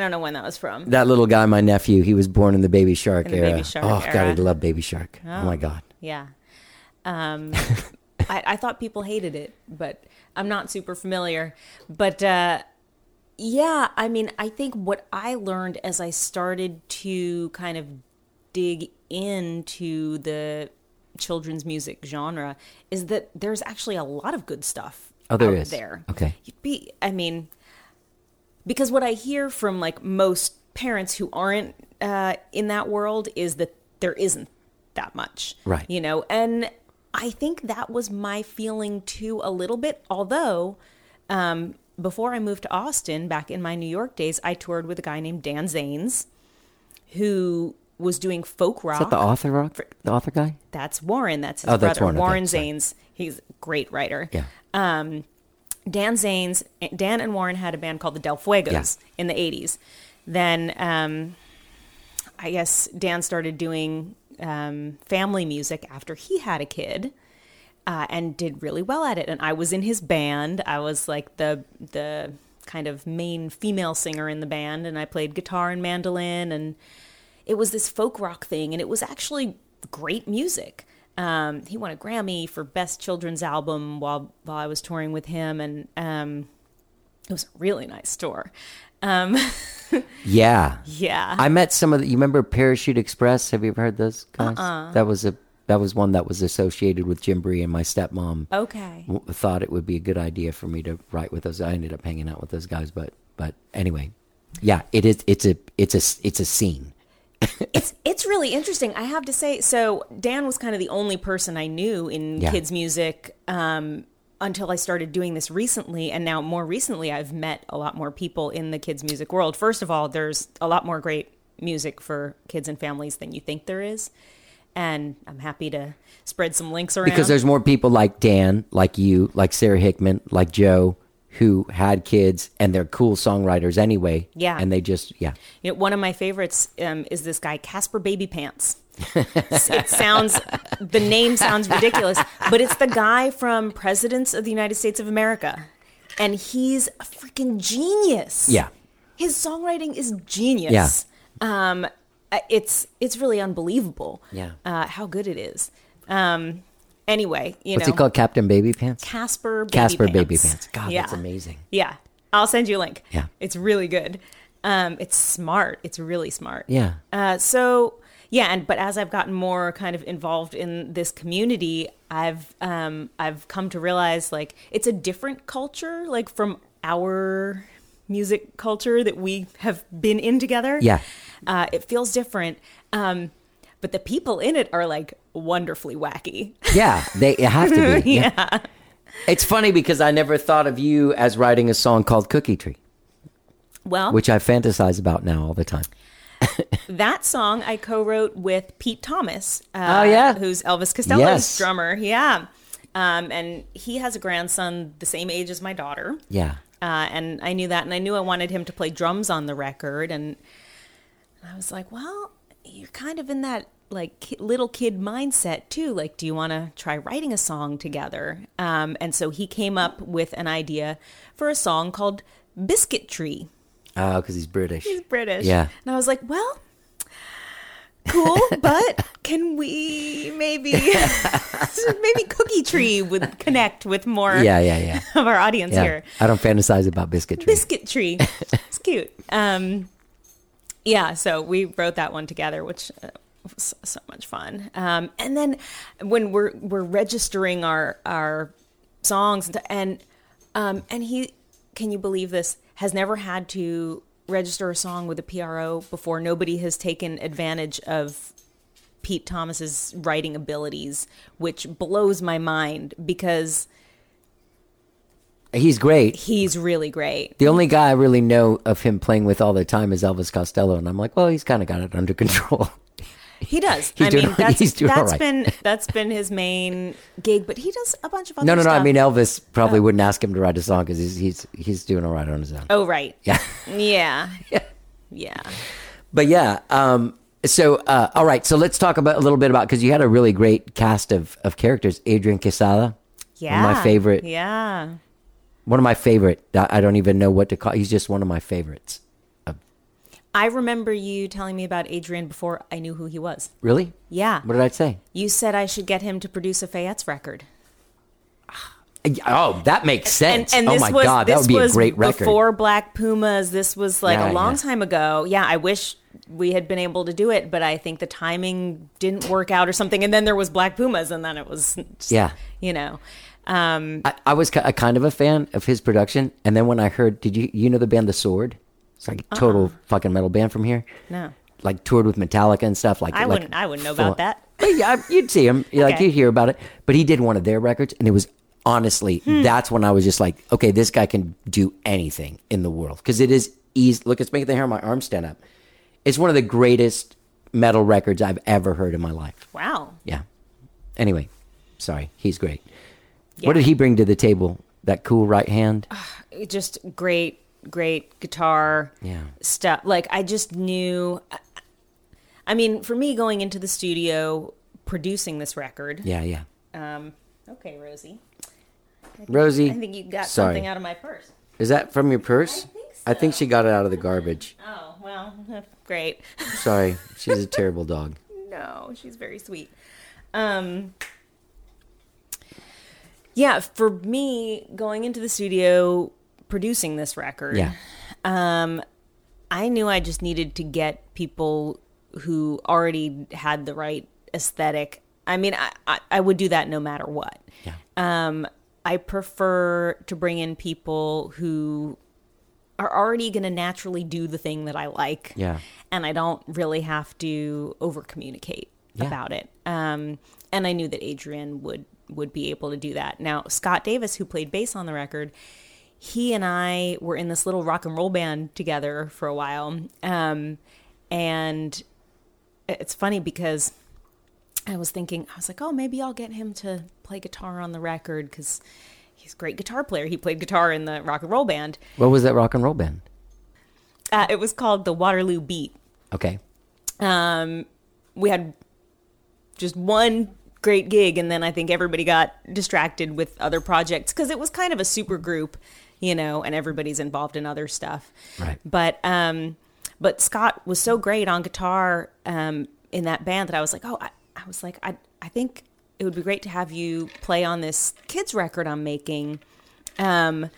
don't know when that was from. That little guy, my nephew, he was born in the Baby Shark era. God, I love Baby Shark. Oh my God. Yeah. I thought people hated it, but I'm not super familiar. But I think what I learned as I started to kind of dig into the children's music genre is that there's actually a lot of good stuff out there. Okay. Because what I hear from like most parents who aren't in that world is that there isn't that much. Right. You know, and I think that was my feeling too, a little bit. Although, before I moved to Austin, back in my New York days, I toured with a guy named Dan Zanes, who was doing folk rock. Is that the author guy? That's Warren. That's his brother. That's Warren Zanes. He's a great writer. Yeah. Dan and Warren had a band called the Del Fuegos in the 80s. Then, I guess Dan started doing family music after he had a kid and did really well at it, and I was in his band. I was like the kind of main female singer in the band, and I played guitar and mandolin, and it was this folk rock thing, and it was actually great music. He won a Grammy for Best Children's Album while I was touring with him, and it was a really nice tour. Yeah. I met some of you remember Parachute Express? Have you ever heard those guys? That was one that was associated with Jim Bree, and my stepmom thought it would be a good idea for me to write with those. I ended up hanging out with those guys, but anyway, yeah, it is. It's a scene. It's really interesting. I have to say, so Dan was kind of the only person I knew in kids music, until I started doing this recently. And now more recently, I've met a lot more people in the kids music world. First of all, there's a lot more great music for kids and families than you think there is. And I'm happy to spread some links around. Because there's more people like Dan, like you, like Sarah Hickman, like Joe, who had kids and they're cool songwriters anyway. Yeah. And they just, yeah. You know, one of my favorites is this guy, Casper Baby Pants. It sounds, the name sounds ridiculous, but it's the guy from Presidents of the United States of America. And he's a freaking genius. Yeah. His songwriting is genius. Yeah. It's really unbelievable. Yeah. How good it is. Anyway, what's he called? Captain Baby Pants? Casper Baby Pants. God, yeah. That's amazing. Yeah. I'll send you a link. Yeah. It's really good. It's smart. It's really smart. Yeah. But as I've gotten more kind of involved in this community, I've come to realize like it's a different culture, like from our music culture that we have been in together. Yeah. It feels different. But the people in it are like wonderfully wacky. Yeah, they have to be. Yeah. Yeah. It's funny because I never thought of you as writing a song called Cookie Tree. Well, which I fantasize about now all the time. That song I co-wrote with Pete Thomas, who's Elvis Costello's drummer. Yeah. And he has a grandson the same age as my daughter. Yeah. And I knew that, and I knew I wanted him to play drums on the record, and I was like, well, you're kind of in that like little kid mindset too. Like, do you want to try writing a song together? And so he came up with an idea for a song called Biscuit Tree. Oh, because he's British. He's British. Yeah. And I was like, well, cool, but can we maybe Cookie Tree would connect with more of our audience here. I don't fantasize about Biscuit Tree. Biscuit Tree. It's cute. Yeah, so we wrote that one together, which was so much fun. And then when we're registering our songs, and he, can you believe this, has never had to register a song with a PRO before. Nobody has taken advantage of Pete Thomas's writing abilities, which blows my mind because he's great. He's really great. The only guy I really know of him playing with all the time is Elvis Costello, and I'm like, well, he's kind of got it under control. He does. He's doing all right. That's been his main gig, but he does a bunch of other stuff. No. I mean, Elvis probably wouldn't ask him to write a song because he's doing all right on his own. Oh, right. Yeah. Yeah. Yeah. But yeah. So all right. So let's talk about a little bit about, because you had a really great cast of characters. Adrian Quesada. Yeah. One of my favorite. Yeah. One of my favorite. I don't even know what to call. He's just one of my favorites. I remember you telling me about Adrian before I knew who he was. Really? Yeah. What did I say? You said I should get him to produce a Fayette's record. Oh, that makes sense. And oh my God, that would be a great record. Before Black Pumas, this was like a long time ago. Yeah, I wish we had been able to do it, but I think the timing didn't work out or something. And then there was Black Pumas, and then it was just, I was kind of a fan of his production, and then when I heard, did you know the band The Sword? It's like a total fucking metal band from here. No. Like toured with Metallica and stuff. Like I wouldn't know about that. But yeah, you'd see him. Like you'd hear about it. But he did one of their records, and it was honestly that's when I was just like, okay, this guy can do anything in the world because it is easy. Look, it's making the hair on my arm stand up. It's one of the greatest metal records I've ever heard in my life. Wow. Yeah. Anyway, sorry, he's great. Yeah. What did he bring to the table? That cool right hand. Just great guitar stuff. Like I just knew, I mean, for me going into the studio, producing this record. Yeah. Okay, Rosie. I think you got something out of my purse. Is that from your purse? I think so. I think she got it out of the garbage. Oh, well, great. Sorry. She's a terrible dog. No, she's very sweet. Yeah, for me, going into the studio, producing this record, I knew I just needed to get people who already had the right aesthetic. I mean, I would do that no matter what. Yeah. I prefer to bring in people who are already going to naturally do the thing that I like. Yeah. And I don't really have to over-communicate about it. And I knew that Adrian would be able to do that. Now, Scott Davis, who played bass on the record, he and I were in this little rock and roll band together for a while. And it's funny because I was like, oh, maybe I'll get him to play guitar on the record because he's a great guitar player. He played guitar in the rock and roll band. What was that rock and roll band? It was called the Waterloo Beat. Okay. We had just one great gig, and then I think everybody got distracted with other projects because it was kind of a super group, you know, and everybody's involved in other stuff. Right. But Scott was so great on guitar in that band that I was like, oh, I think it would be great to have you play on this kids record I'm making. And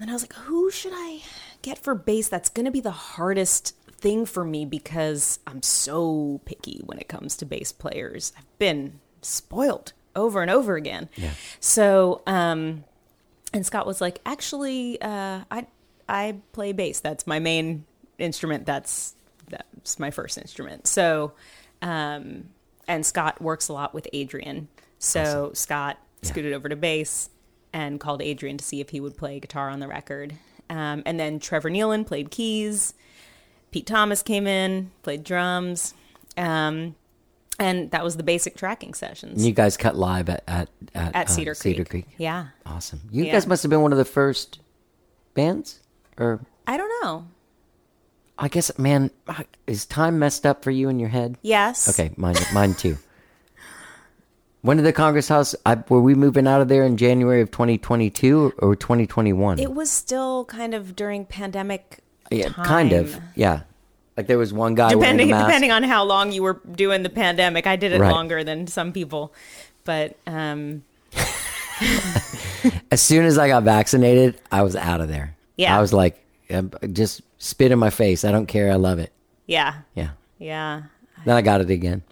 then I was like, who should I get for bass? That's going to be the hardest thing for me because I'm so picky when it comes to bass players. I've been spoiled over and over again. Yeah. So, and Scott was like, actually, I play bass. That's my main instrument. That's my first instrument. So, and Scott works a lot with Adrian. So awesome. Scott scooted over to bass and called Adrian to see if he would play guitar on the record. And then Trevor Nealon played keys. Pete Thomas came in, played drums. And that was the basic tracking sessions. And you guys cut live at Cedar Creek. Yeah. Awesome. You guys must have been one of the first bands? Or I don't know. I guess, man, is time messed up for you in your head? Yes. Okay, mine too. When did the Congress House, were we moving out of there in January of 2022 or 2021? It was still kind of during pandemic time. Kind of, yeah. Like there was one guy wearing a mask. Depending on how long you were doing the pandemic. I did it longer than some people. But as soon as I got vaccinated, I was out of there. Yeah. I was like, just spit in my face. I don't care. I love it. Yeah. Yeah. Yeah. Then I got it again.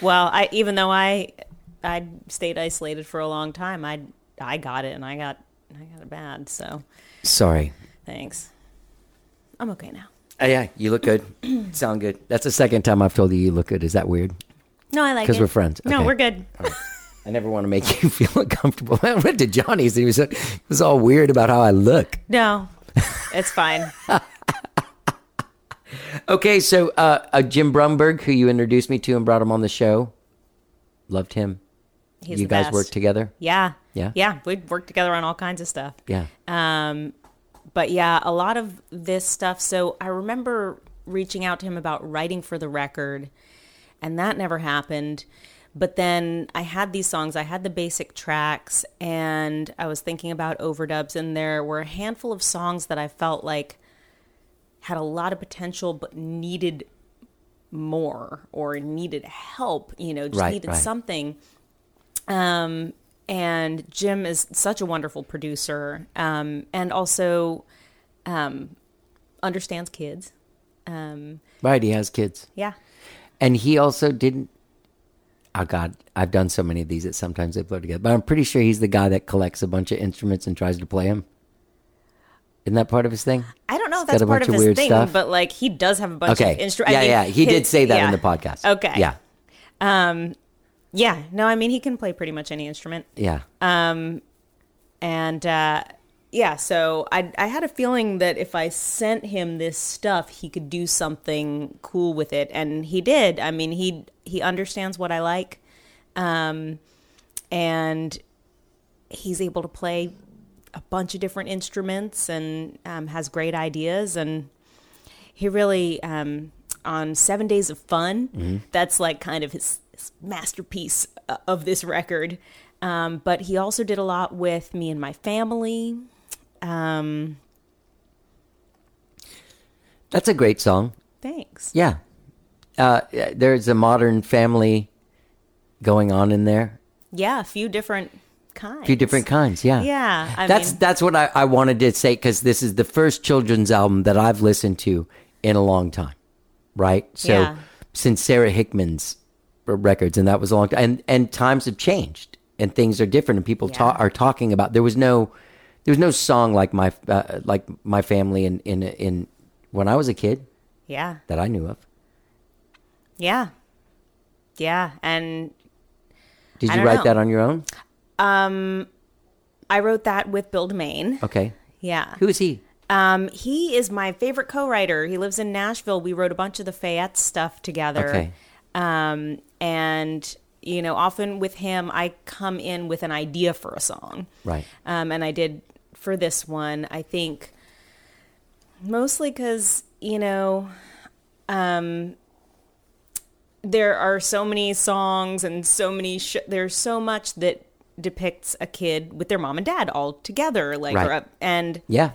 Well, even though I stayed isolated for a long time, I got it, and I got it bad. So sorry. Thanks. I'm okay now. Yeah, you look good. Sound good. That's the second time I've told you look good. Is that weird? No, I like it. Because we're friends. Okay. No, we're good. All right. I never want to make you feel uncomfortable. I went to Johnny's and he was all weird about how I look. No, it's fine. Okay, so Jim Brumberg, who you introduced me to and brought him on the show, loved him. He's the best. You guys worked together? Yeah. Yeah? Yeah, we worked together on all kinds of stuff. Yeah. But yeah, a lot of this stuff. So I remember reaching out to him about writing for the record, and that never happened. But then I had these songs, I had the basic tracks, and I was thinking about overdubs, and there were a handful of songs that I felt like had a lot of potential but needed more or needed help, you know, just needed something. And Jim is such a wonderful producer and also understands kids. Right, he has kids. Yeah. And he also didn't. Oh, God, I've done so many of these that sometimes they blur together. But I'm pretty sure he's the guy that collects a bunch of instruments and tries to play them. Isn't that part of his thing? I don't know if that's part of his thing, but like he does have a bunch of instruments. Yeah, he did say that in the podcast. Okay. Yeah. Yeah. No, I mean, he can play pretty much any instrument. Yeah. So I had a feeling that if I sent him this stuff, he could do something cool with it. And he did. I mean, he understands what I like. And he's able to play a bunch of different instruments and has great ideas. And he really, on 7 Days of Fun, that's like kind of his masterpiece of this record. But he also did a lot with Me and My Family. That's a great song. Thanks. Yeah. There's a modern family going on in there. Yeah, a few different kinds. Yeah. Yeah. That's what I wanted to say, because this is the first children's album that I've listened to in a long time, right? So since Sarah Hickman's records, and that was a long time. And times have changed, and things are different, and people are talking about. There was no song like my family in when I was a kid. Yeah. That I knew of. Yeah. Yeah. And did you write that on your own? I wrote that with Bill DeMaine. Okay. Yeah. Who is he? He is my favorite co-writer. He lives in Nashville. We wrote a bunch of the Fayette stuff together. Okay. And you know, often with him, I come in with an idea for a song, right? And I did for this one, I think, mostly because you know, there are so many songs and so many there's so much that depicts a kid with their mom and dad all together, like, right. And yeah.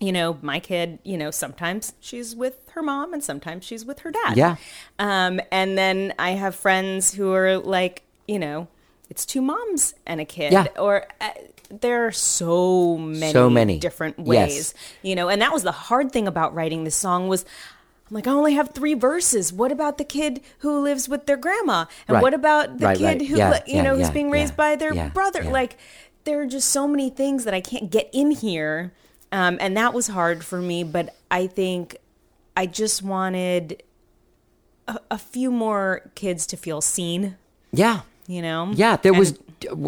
You know, my kid, you know, sometimes she's with her mom and sometimes she's with her dad. Yeah. And then I have friends who are like, you know, it's two moms and a kid. Yeah. Or there are so many different ways, yes. You know, and that was the hard thing about writing this song was I'm like, I only have 3 verses. What about the kid who lives with their grandma? And right. What about the right, kid right. who, yeah, you yeah, know, yeah, who's being raised yeah, by their yeah, brother? Yeah. Like, there are just so many things that I can't get in here. And that was hard for me, but I think I just wanted a few more kids to feel seen. Yeah. You know? Yeah, there was,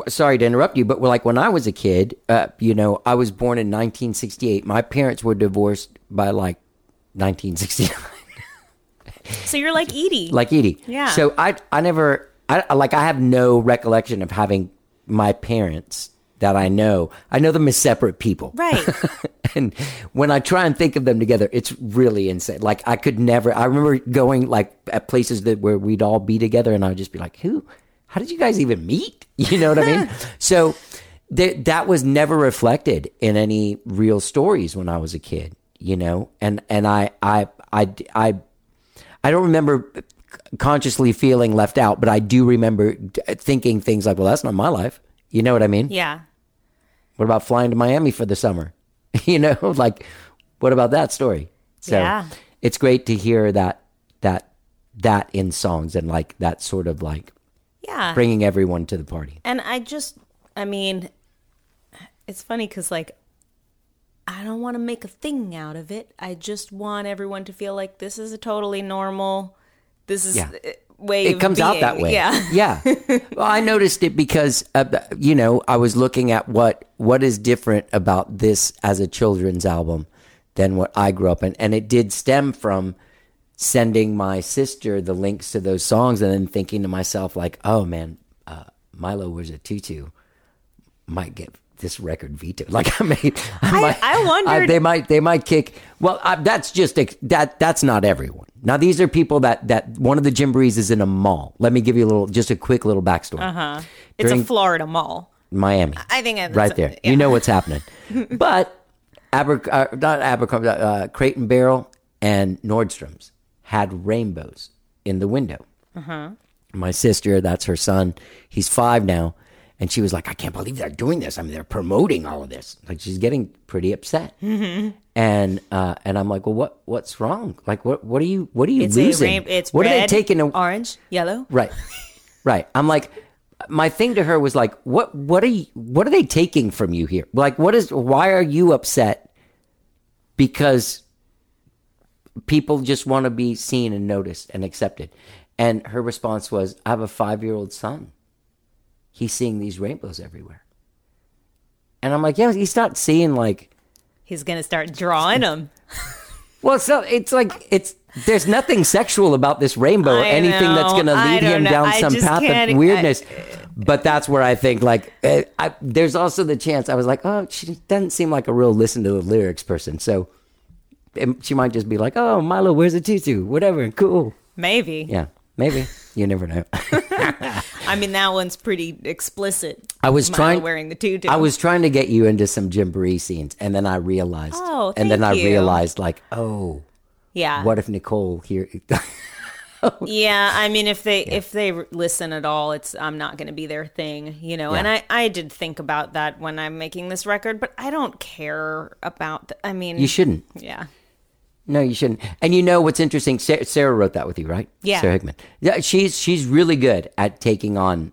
sorry to interrupt you, but like when I was a kid, you know, I was born in 1968. My parents were divorced by like 1969. So you're like Edie. Like Edie. Yeah. So I have no recollection of having my parents that I know them as separate people. Right. And when I try and think of them together, it's really insane. Like I remember going like at places where we'd all be together and I would just be like, how did you guys even meet? You know what I mean? So that was never reflected in any real stories when I was a kid, you know? And I don't remember consciously feeling left out, but I do remember thinking things like, well, that's not my life. You know what I mean? Yeah. What about flying to Miami for the summer? You know, like, what about that story? So yeah. It's great to hear that in songs and like that sort of like yeah. bringing everyone to the party. And I mean, it's funny because like, I don't want to make a thing out of it. I just want everyone to feel like this is a totally normal, this is... Yeah. It comes out that way. Yeah. Yeah. Well, I noticed it because, you know, I was looking at what is different about this as a children's album than what I grew up in. And it did stem from sending my sister the links to those songs and then thinking to myself like, oh man, Milo wears a tutu. Might get this record vetoed. Like I wondered. They might kick. Well, that's just, that's not everyone. Now, these are people that one of the Gymborees is in a mall. Let me give you just a quick little backstory. Uh-huh. It's a Florida mall. Miami. I think it's right there. Yeah. You know what's happening. But Crate and Barrel and Nordstrom's had rainbows in the window. Uh-huh. My sister, that's her son. He's 5 now. And she was like, I can't believe they're doing this. I mean, they're promoting all of this. Like, she's getting pretty upset. Mm-hmm. And I'm like, well, what's wrong? Like, what are you it's losing? It's what red, are they taking? Orange, yellow, right, right. I'm like, my thing to her was like, what are they taking from you here? Like, why are you upset? Because people just want to be seen and noticed and accepted. And her response was, I have a 5-year-old son. He's seeing these rainbows everywhere. And I'm like, yeah, he's not seeing like... He's going to start drawing them. Well, there's nothing sexual about this rainbow or anything that's going to lead him down some path of weirdness. But that's where I think like, there's also the chance. I was like, oh, she doesn't seem like a real listen to the lyrics person. So she might just be like, oh, Milo wears a tutu, whatever, cool. Maybe. Yeah, maybe. You never know. I mean, that one's pretty explicit. I was wearing the tutu. I was trying to get you into some Gymboree scenes, and then I realized. Oh, thank you. And then I realized, like, oh, yeah. What if Nicole here? Yeah, I mean, if they listen at all, it's I'm not going to be their thing, you know. Yeah. And I did think about that when I'm making this record, but I don't care about. I mean, you shouldn't. Yeah. No, you shouldn't. And you know what's interesting? Sarah wrote that with you, right? Yeah. Sarah Hickman. Yeah, she's really good at taking on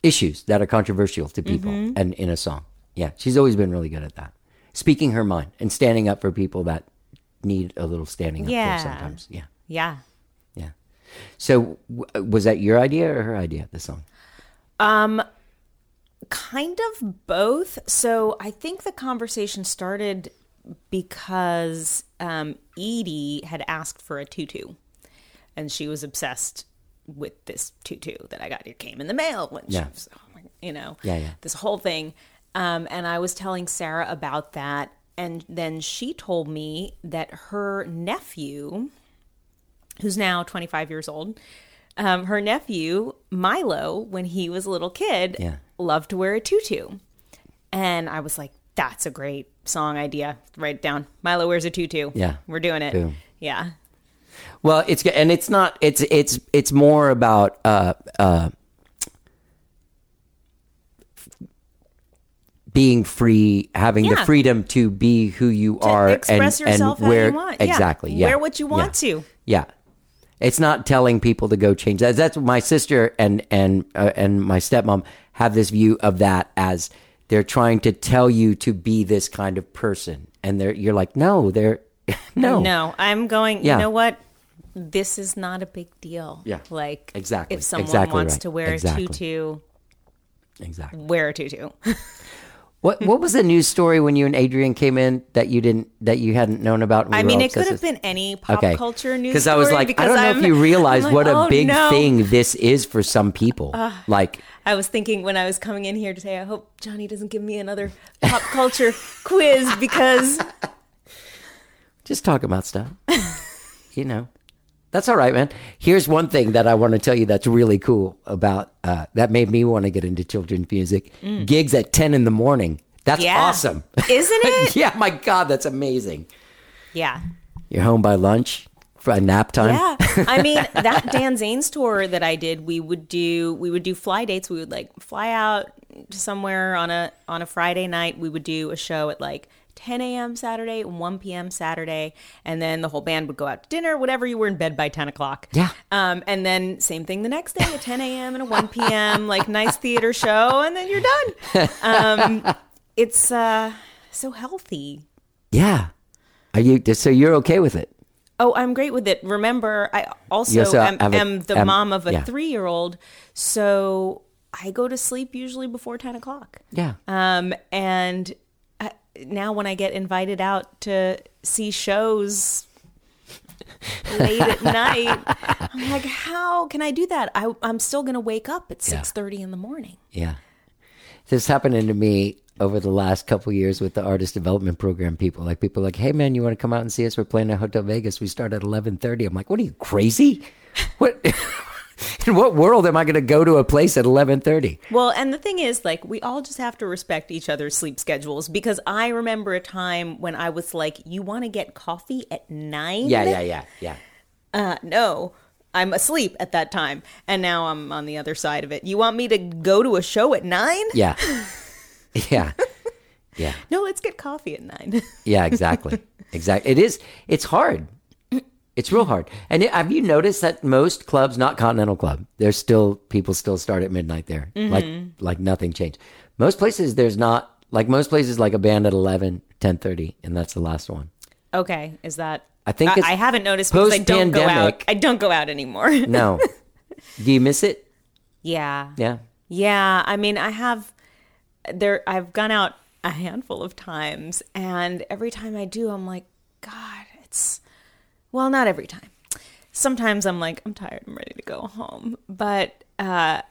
issues that are controversial to people mm-hmm. and in a song. Yeah, she's always been really good at that. Speaking her mind and standing up for people that need a little standing up yeah. for sometimes. Yeah. Yeah. Yeah. So was that your idea or her idea, the song? Kind of both. So I think the conversation started... because Edie had asked for a tutu and she was obsessed with this tutu that I got. It came in the mail when she was, oh my, you know, this whole thing. And I was telling Sarah about that. And then she told me that her nephew, who's now 25 years old, her nephew, Milo, when he was a little kid, loved to wear a tutu. And I was like, that's a great song idea. Write it down. Milo wears a tutu. Yeah. We're doing it. Boom. Yeah. Well, it's, and it's not, it's more about, being free, having the freedom to be who you are, express yourself and where, how you want. Exactly. Yeah. Wear what you want to. Yeah. It's not telling people to go change. That's what my sister and my stepmom have this view of that as they're trying to tell you to be this kind of person. And you're like, no, no, I'm going, you know what? This is not a big deal. Yeah. Like, exactly. If someone wants to wear a tutu, wear a tutu. What was the news story when you and Adrian came in that you hadn't known about? I mean, it could have been any pop culture news story. Because I was like, I don't know if you realize like, what a big thing this is for some people. Like, I was thinking when I was coming in here today, I hope Johnny doesn't give me another pop culture quiz because just talk about stuff, you know. That's all right, man. Here's one thing that I want to tell you that's really cool about that made me want to get into children's music. Gigs at 10 in the morning. That's awesome. Isn't it? Yeah, my God, that's amazing. Yeah. You're home by lunch for a nap time. Yeah. I mean, that Dan Zanes tour that I did, we would do fly dates. We would like fly out to somewhere on a Friday night. We would do a show at like 10 a.m. Saturday, 1 p.m. Saturday, and then the whole band would go out to dinner, whatever, you were in bed by 10 o'clock. Yeah. And then same thing the next day at 10 a.m. and a 1 p.m., like nice theater show, and then you're done. It's so healthy. Yeah. So you're okay with it? Oh, I'm great with it. Remember, I also am the mom of a 3-year-old, so I go to sleep usually before 10 o'clock. Yeah. And now when I get invited out to see shows late at night, I'm like, how can I do that? I'm still going to wake up at 6:30 in the morning. Yeah. This happening to me over the last couple of years with the artist development program people. Like people are like, hey man, you want to come out and see us? We're playing at Hotel Vegas. We start at 11:30. I'm like, what are you, crazy? What? In what world am I going to go to a place at 11:30? Well, and the thing is, like, we all just have to respect each other's sleep schedules because I remember a time when I was like, you want to get coffee at 9? Yeah. No, I'm asleep at that time. And now I'm on the other side of it. You want me to go to a show at 9? Yeah. Yeah. Yeah. No, let's get coffee at 9. Yeah, exactly. Exactly. It's hard. It's real hard. And have you noticed that most clubs, not Continental Club, there's still people still start at midnight there. Mm-hmm. Like nothing changed. Most places there's not, like most places like a band at 11, 10:30, and that's the last one. Okay. Is that, I think I haven't noticed because I don't go out. I don't go out anymore. No. Do you miss it? Yeah. Yeah. Yeah. I mean, I've gone out a handful of times and every time I do, I'm like, God, well, not every time. Sometimes I'm like, I'm tired. I'm ready to go home. But I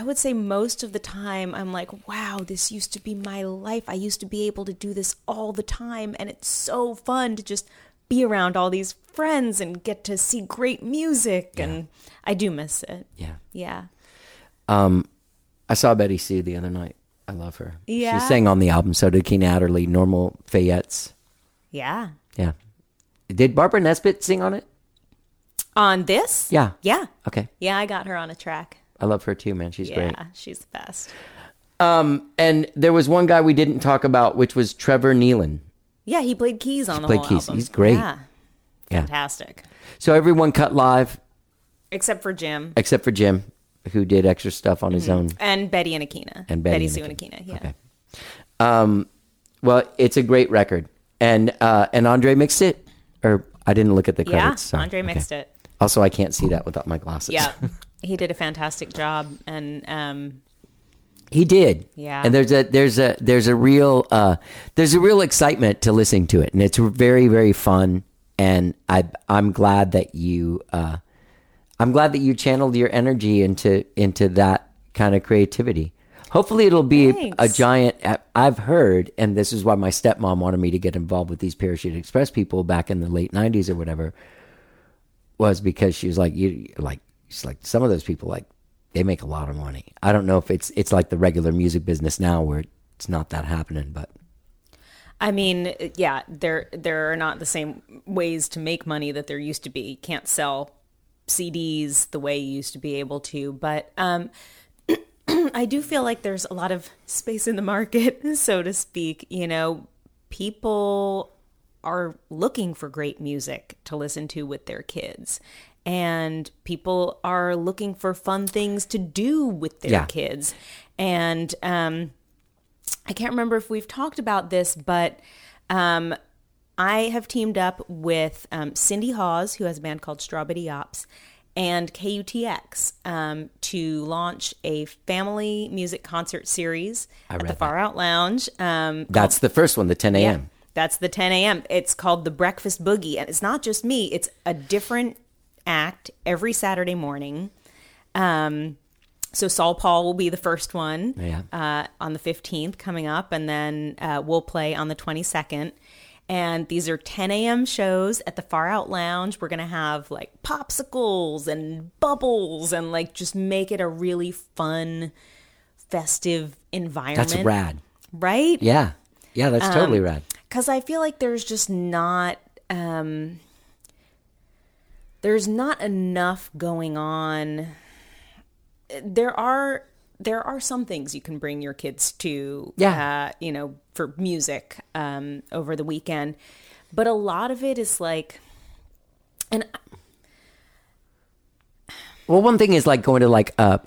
would say most of the time I'm like, wow, this used to be my life. I used to be able to do this all the time. And it's so fun to just be around all these friends and get to see great music. Yeah. And I do miss it. Yeah. Yeah. I saw Betty Sue the other night. I love her. Yeah. She sang on the album. So did Keena Adderley, Normal Fayettes. Yeah. Yeah. Did Barbara Nesbitt sing on it? On this? Yeah. Yeah. Okay. Yeah, I got her on a track. I love her too, man. She's great. Yeah, she's the best. And there was one guy we didn't talk about, which was Trevor Nealon. Yeah, he played keys on the whole album. He's great. Yeah. Fantastic. So everyone cut live. Except for Jim, who did extra stuff on his own. And Betty and Akina. And Betty Sue and Akina, yeah. Okay. Well, it's a great record. And Andre mixed it. Or I didn't look at the credits. Yeah, so. Andre mixed it. Also, I can't see that without my glasses. Yeah, he did a fantastic job, and he did. Yeah, and there's a real excitement to listening to it, and it's very, very fun. And I'm glad that you I'm glad that you channeled your energy into that kind of creativity. Hopefully it'll be a giant, I've heard, and this is why my stepmom wanted me to get involved with these Parachute Express people back in the late 90s or whatever, was because she was like, some of those people, like, they make a lot of money. I don't know if it's like the regular music business now where it's not that happening, but. I mean, yeah, there are not the same ways to make money that there used to be. You can't sell CDs the way you used to be able to, but I do feel like there's a lot of space in the market, so to speak. You know, people are looking for great music to listen to with their kids, and people are looking for fun things to do with their kids. And I can't remember if we've talked about this, but I have teamed up with Cindy Hawes, who has a band called Strawberry Ops, and KUTX to launch a family music concert series at the Far Out Lounge. That's the first one, the 10 a.m. Yeah, that's the 10 a.m. It's called The Breakfast Boogie. And it's not just me. It's a different act every Saturday morning. So Saul Paul will be the first one on the 15th coming up. And then we'll play on the 22nd. And these are 10 a.m. shows at the Far Out Lounge. We're going to have like popsicles and bubbles and like just make it a really fun, festive environment. That's rad. Right? Yeah. Yeah, that's totally rad. Because I feel like there's just not, there's not enough going on. There are some things you can bring your kids to, for music over the weekend. But a lot of it is like, and well, one thing is like going to like a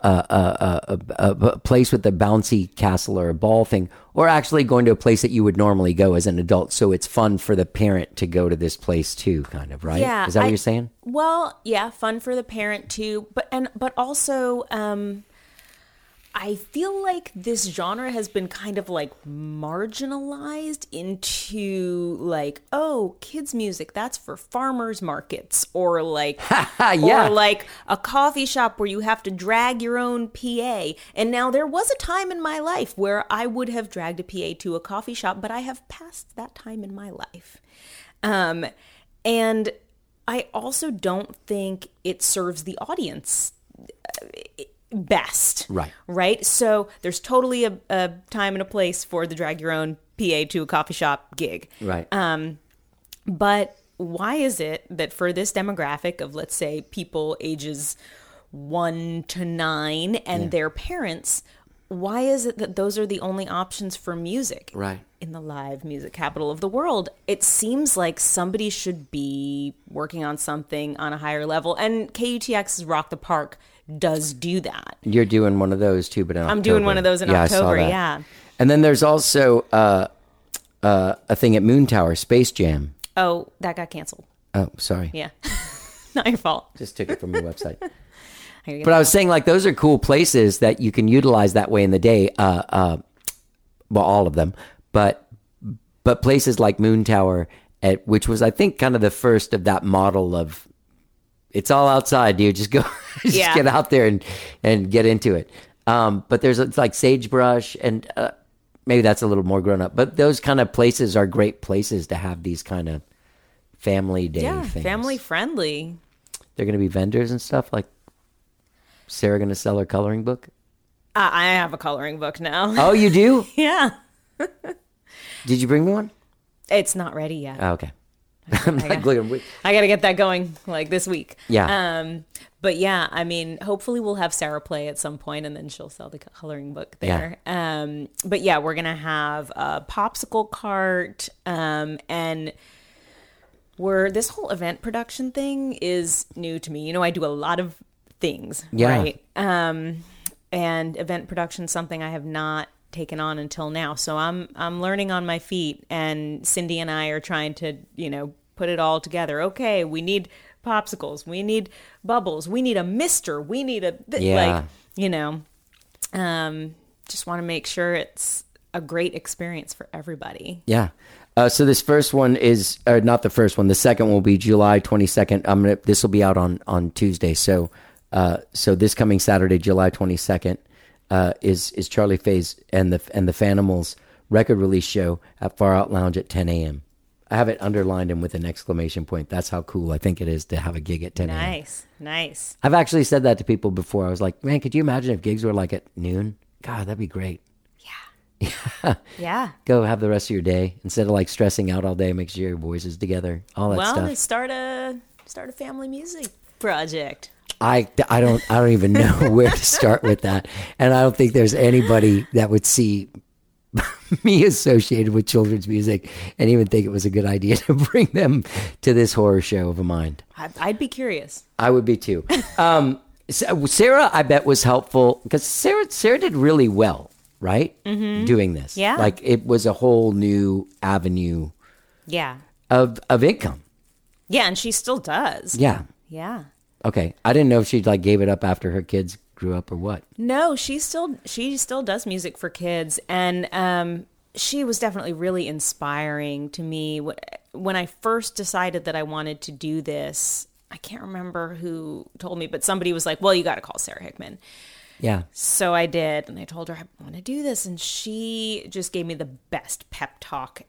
place with a bouncy castle or a ball thing, or actually going to a place that you would normally go as an adult. So it's fun for the parent to go to this place too, kind of, right? Yeah, is that what you're saying? Well, yeah, fun for the parent too, but also. I feel like this genre has been kind of like marginalized into like, oh, kids music, that's for farmers markets or like or like a coffee shop where you have to drag your own PA. And now there was a time in my life where I would have dragged a PA to a coffee shop, but I have passed that time in my life. And I also don't think it serves the audience best. Right. So there's totally a time and a place for the drag your own PA to a coffee shop gig. Right. But why is it that for this demographic of, let's say, people ages 1 to 9 and their parents, why is it that those are the only options for music? Right. In the live music capital of the world, it seems like somebody should be working on something on a higher level. And KUTX's Rock the Park does do that. You're doing one of those too, but in October. I'm doing one of those in October, And then there's also a thing at Moon Tower, Space Jam. Oh, that got canceled. Oh, sorry. Yeah. Not your fault. Just took it from your website. But I was saying, like, those are cool places that you can utilize that way in the day. Well, all of them. But places like Moon Tower, which was, I think, kind of the first of that model of, it's all outside, dude. Just go, get out there and get into it. But there's like Sagebrush, and maybe that's a little more grown up. But those kind of places are great places to have these kind of family day things. Family friendly. They're going to be vendors and stuff. Like, Sarah going to sell her coloring book? I have a coloring book now. Oh, you do? Yeah. Did you bring me one? It's not ready yet. Oh, okay. I got to get that going like this week. Yeah. But yeah, I mean, hopefully we'll have Sarah play at some point and then she'll sell the coloring book there. Yeah. But yeah, we're going to have a popsicle cart and this whole event production thing is new to me. You know, I do a lot of things, right? And event production is something I have not taken on until now, so I'm learning on my feet, and Cindy and I are trying to put it all together. Okay, we need popsicles, we need bubbles, we need a mister, we need a just want to make sure it's a great experience for everybody. Yeah. So this first one is, or not the first one, the second will be July 22nd. This will be out on Tuesday. So this coming Saturday, July 22nd, is Charlie Faye's and the Fanimals record release show at Far Out Lounge at 10 a.m. I have it underlined and with an exclamation point. That's how cool I think it is to have a gig at 10 a.m. Nice. I've actually said that to people before. I was like, man, could you imagine if gigs were like at noon? God, that'd be great. Yeah. Go have the rest of your day instead of like stressing out all day. Make sure your voice is together. All that stuff. Well, they start a family music project. I don't even know where to start with that, and I don't think there's anybody that would see me associated with children's music and even think it was a good idea to bring them to this horror show of a mind. I'd be curious. I would be too. Sarah, I bet, was helpful because Sarah did really well. Right? Mm-hmm. Doing this. Yeah. Like it was a whole new avenue of income. Yeah, and she still does. Yeah. Yeah. Okay. I didn't know if she like gave it up after her kids grew up or what. No, she still does music for kids, and she was definitely really inspiring to me when I first decided that I wanted to do this. I can't remember who told me, but somebody was like, "Well, you got to call Sarah Hickman." Yeah. So I did, and I told her I want to do this, and she just gave me the best pep talk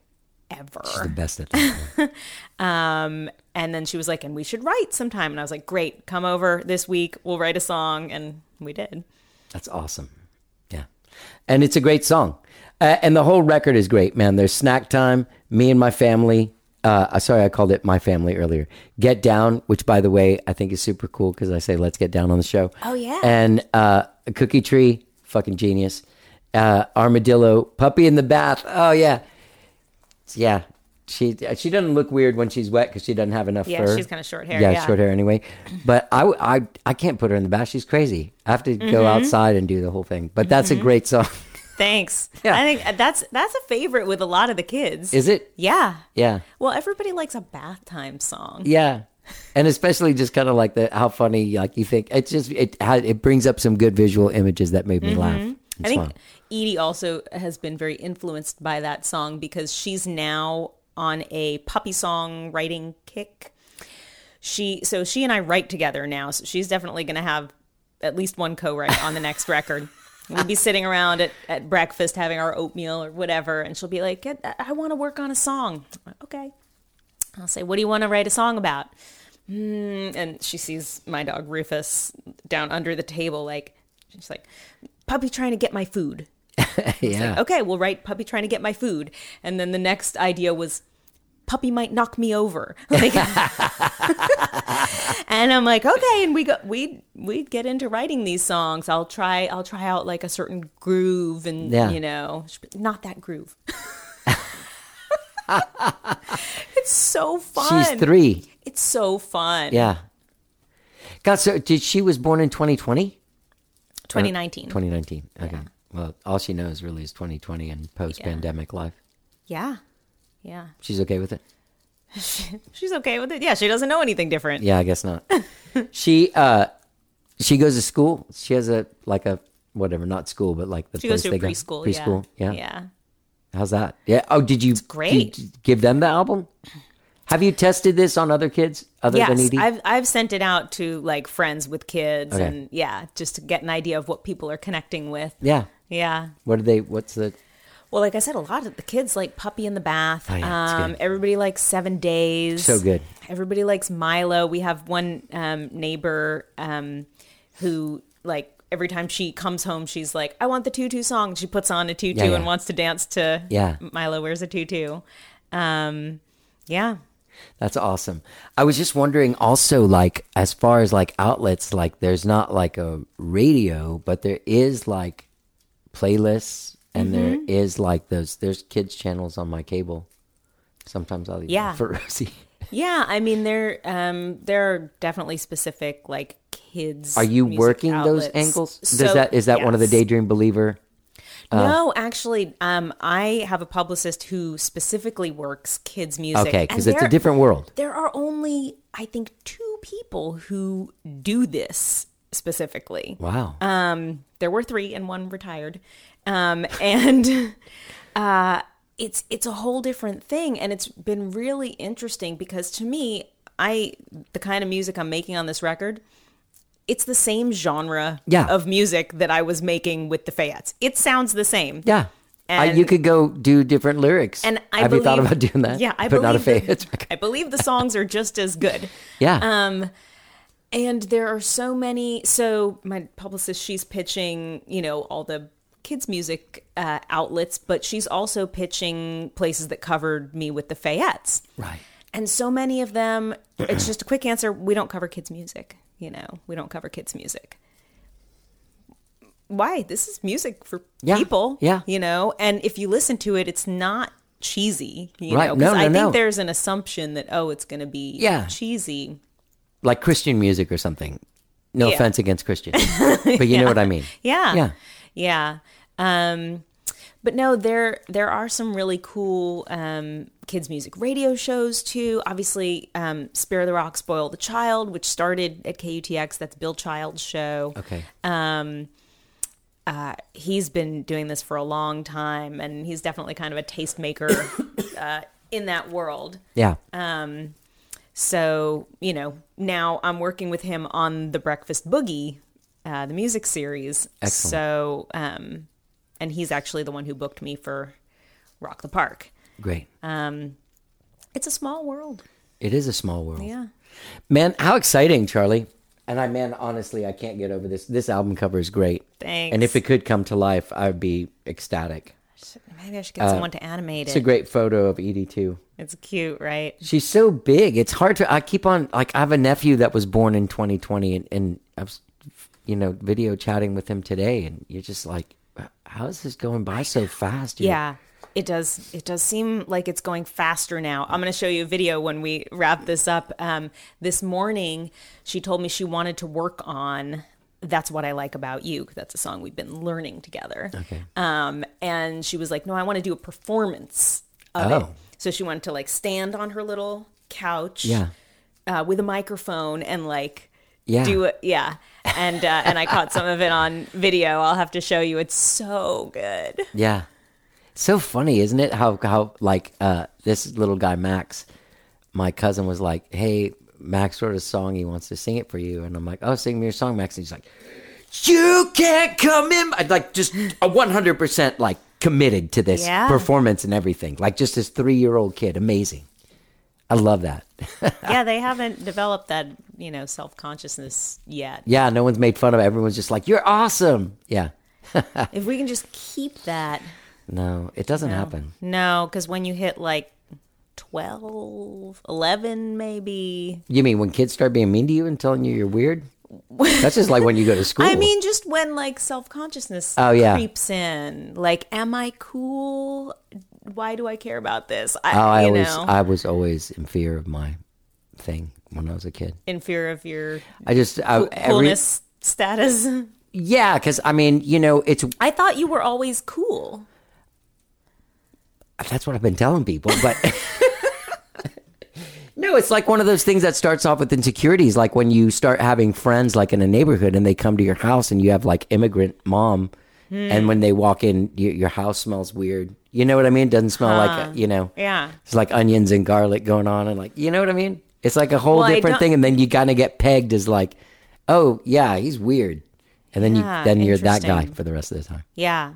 ever. She's the best at that. And then she was like, and we should write sometime. And I was like, great, come over this week, we'll write a song, and we did. That's awesome. Yeah. And it's a great song. And the whole record is great, man. There's Snack Time, Me and My Family. Sorry, I called it My Family earlier. Get Down, which, by the way, I think is super cool because I say let's get down on the show. Oh, yeah. And Cookie Tree, fucking genius. Armadillo, Puppy in the Bath. Oh, yeah. Yeah. She doesn't look weird when she's wet because she doesn't have enough fur. Yeah, she's kind of short hair. Yeah, short hair anyway. But I can't put her in the bath. She's crazy. I have to go outside and do the whole thing. But that's a great song. Thanks. Yeah. I think that's a favorite with a lot of the kids. Is it? Yeah. Yeah. Well, everybody likes a bath time song. Yeah. And especially just kind of like how funny like you think. It's just it brings up some good visual images that made me laugh. It's I think fun. Edie also has been very influenced by that song because she's now on a puppy song writing kick. She and I write together now. So she's definitely going to have at least one co-write on the next record. We'd be sitting around at breakfast having our oatmeal or whatever, and she'll be like, I want to work on a song. Like, okay. I'll say, what do you want to write a song about? And she sees my dog Rufus down under the table, like, she's like, puppy trying to get my food. Yeah. Like, okay, we'll write puppy trying to get my food. And then the next idea was, puppy might knock me over. Like, and I'm like, okay. And we'd get into writing these songs. I'll try out like a certain groove, and you know, not that groove. It's so fun. She's 3. It's so fun. Yeah. God, so she was born in 2020? 2019. 2019. Okay. Yeah. Well, all she knows really is 2020 and post-pandemic life. Yeah. Yeah. She's okay with it? She's okay with it. Yeah, she doesn't know anything different. Yeah, I guess not. She goes to school. She has she goes to preschool. Preschool. Yeah. Yeah. How's that? Yeah. Oh, it's great. Did you give them the album? Have you tested this on other kids than Edie? I've sent it out to like friends with kids and just to get an idea of what people are connecting with. Yeah. Yeah. Well, like I said, a lot of the kids like Puppy in the Bath. Oh, yeah, everybody likes 7 Days. So good. Everybody likes Milo. We have one neighbor who, like, every time she comes home, she's like, I want the tutu song. She puts on a tutu and wants to dance to Milo Wears a Tutu. Yeah. That's awesome. I was just wondering also, like, as far as, like, outlets, like, there's not, like, a radio, but there is, like, playlists. And there is like there's kids channels on my cable. Sometimes I'll leave them for Rosie. Yeah, I mean there are definitely specific like kids. Are you working outlets. Those angles? Is that one of the Daydream Believer? No, actually, I have a publicist who specifically works kids music. Okay, because it's a different world. There are only I think 2 people who do this specifically. Wow. There were three and one retired. And it's a whole different thing. And it's been really interesting because to me, the kind of music I'm making on this record, it's the same genre of music that I was making with the Fayettes. It sounds the same. Yeah. And you could go do different lyrics. And Have you thought about doing that? Yeah, I believe not a Fayettes record. I believe the songs are just as good. Yeah. And there are so many. So my publicist, she's pitching, all the kids' music outlets, but she's also pitching places that covered me with the Fayettes. Right. And so many of them, it's just a quick answer. We don't cover kids' music. We don't cover kids' music. Why? This is music for people. Yeah. And if you listen to it, it's not cheesy. Right. Because I think there's an assumption that, it's going to be cheesy. Like Christian music or something. No offense against Christian. But you know what I mean. Yeah. Yeah. Yeah. But no, there are some really cool kids' music radio shows, too. Obviously, Spare the Rock, Spoil the Child, which started at KUTX. That's Bill Child's show. Okay. He's been doing this for a long time, and he's definitely kind of a tastemaker in that world. Yeah. So, now I'm working with him on The Breakfast Boogie, the music series. Excellent. So, and he's actually the one who booked me for Rock the Park. Great. It's a small world. It is a small world. Yeah. Man, how exciting, Charlie. And honestly, I can't get over this. This album cover is great. Thanks. And if it could come to life, I'd be ecstatic. Maybe I should get someone to animate it. It's a great photo of Edie, too. It's cute, right? She's so big. It's hard to... I have a nephew that was born in 2020, and I was, video chatting with him today, and you're just like, how is this going by so fast? Yeah, it does. It does seem like it's going faster now. I'm going to show you a video when we wrap this up. This morning, she told me she wanted to work on That's What I Like About You, because that's a song we've been learning together. Okay. And she was like, no, I want to do a performance of it. So she wanted to stand on her little couch with a microphone and do it. Yeah. And I caught some of it on video. I'll have to show you. It's so good. Yeah. So funny, isn't it? How this little guy, Max, my cousin was like, hey, Max wrote a song. He wants to sing it for you. And I'm like, oh, sing me your song, Max. And he's like, you can't come in. I'd just a 100% committed to this performance and everything. Just this 3-year-old kid. Amazing. I love that. Yeah, they haven't developed that, self-consciousness yet. Yeah, no one's made fun of it. Everyone's just like, you're awesome. Yeah. If we can just keep that. No, it doesn't happen. No, because when you hit 12, 11 maybe. You mean when kids start being mean to you and telling you you're weird? That's just when you go to school. I mean, just when self-consciousness creeps in. Am I cool? Why do I care about this? I was always in fear of my thing when I was a kid. In fear of your coolness status? Yeah, because, it's... I thought you were always cool. That's what I've been telling people, but... No, it's one of those things that starts off with insecurities, when you start having friends, in a neighborhood, and they come to your house, and you have, immigrant mom... Mm. And when they walk in, your house smells weird. You know what I mean? It doesn't smell Yeah. It's onions and garlic going on and you know what I mean? It's a whole different thing. And then you kind of get pegged as oh, yeah, he's weird. And then you're that guy for the rest of the time. Yeah.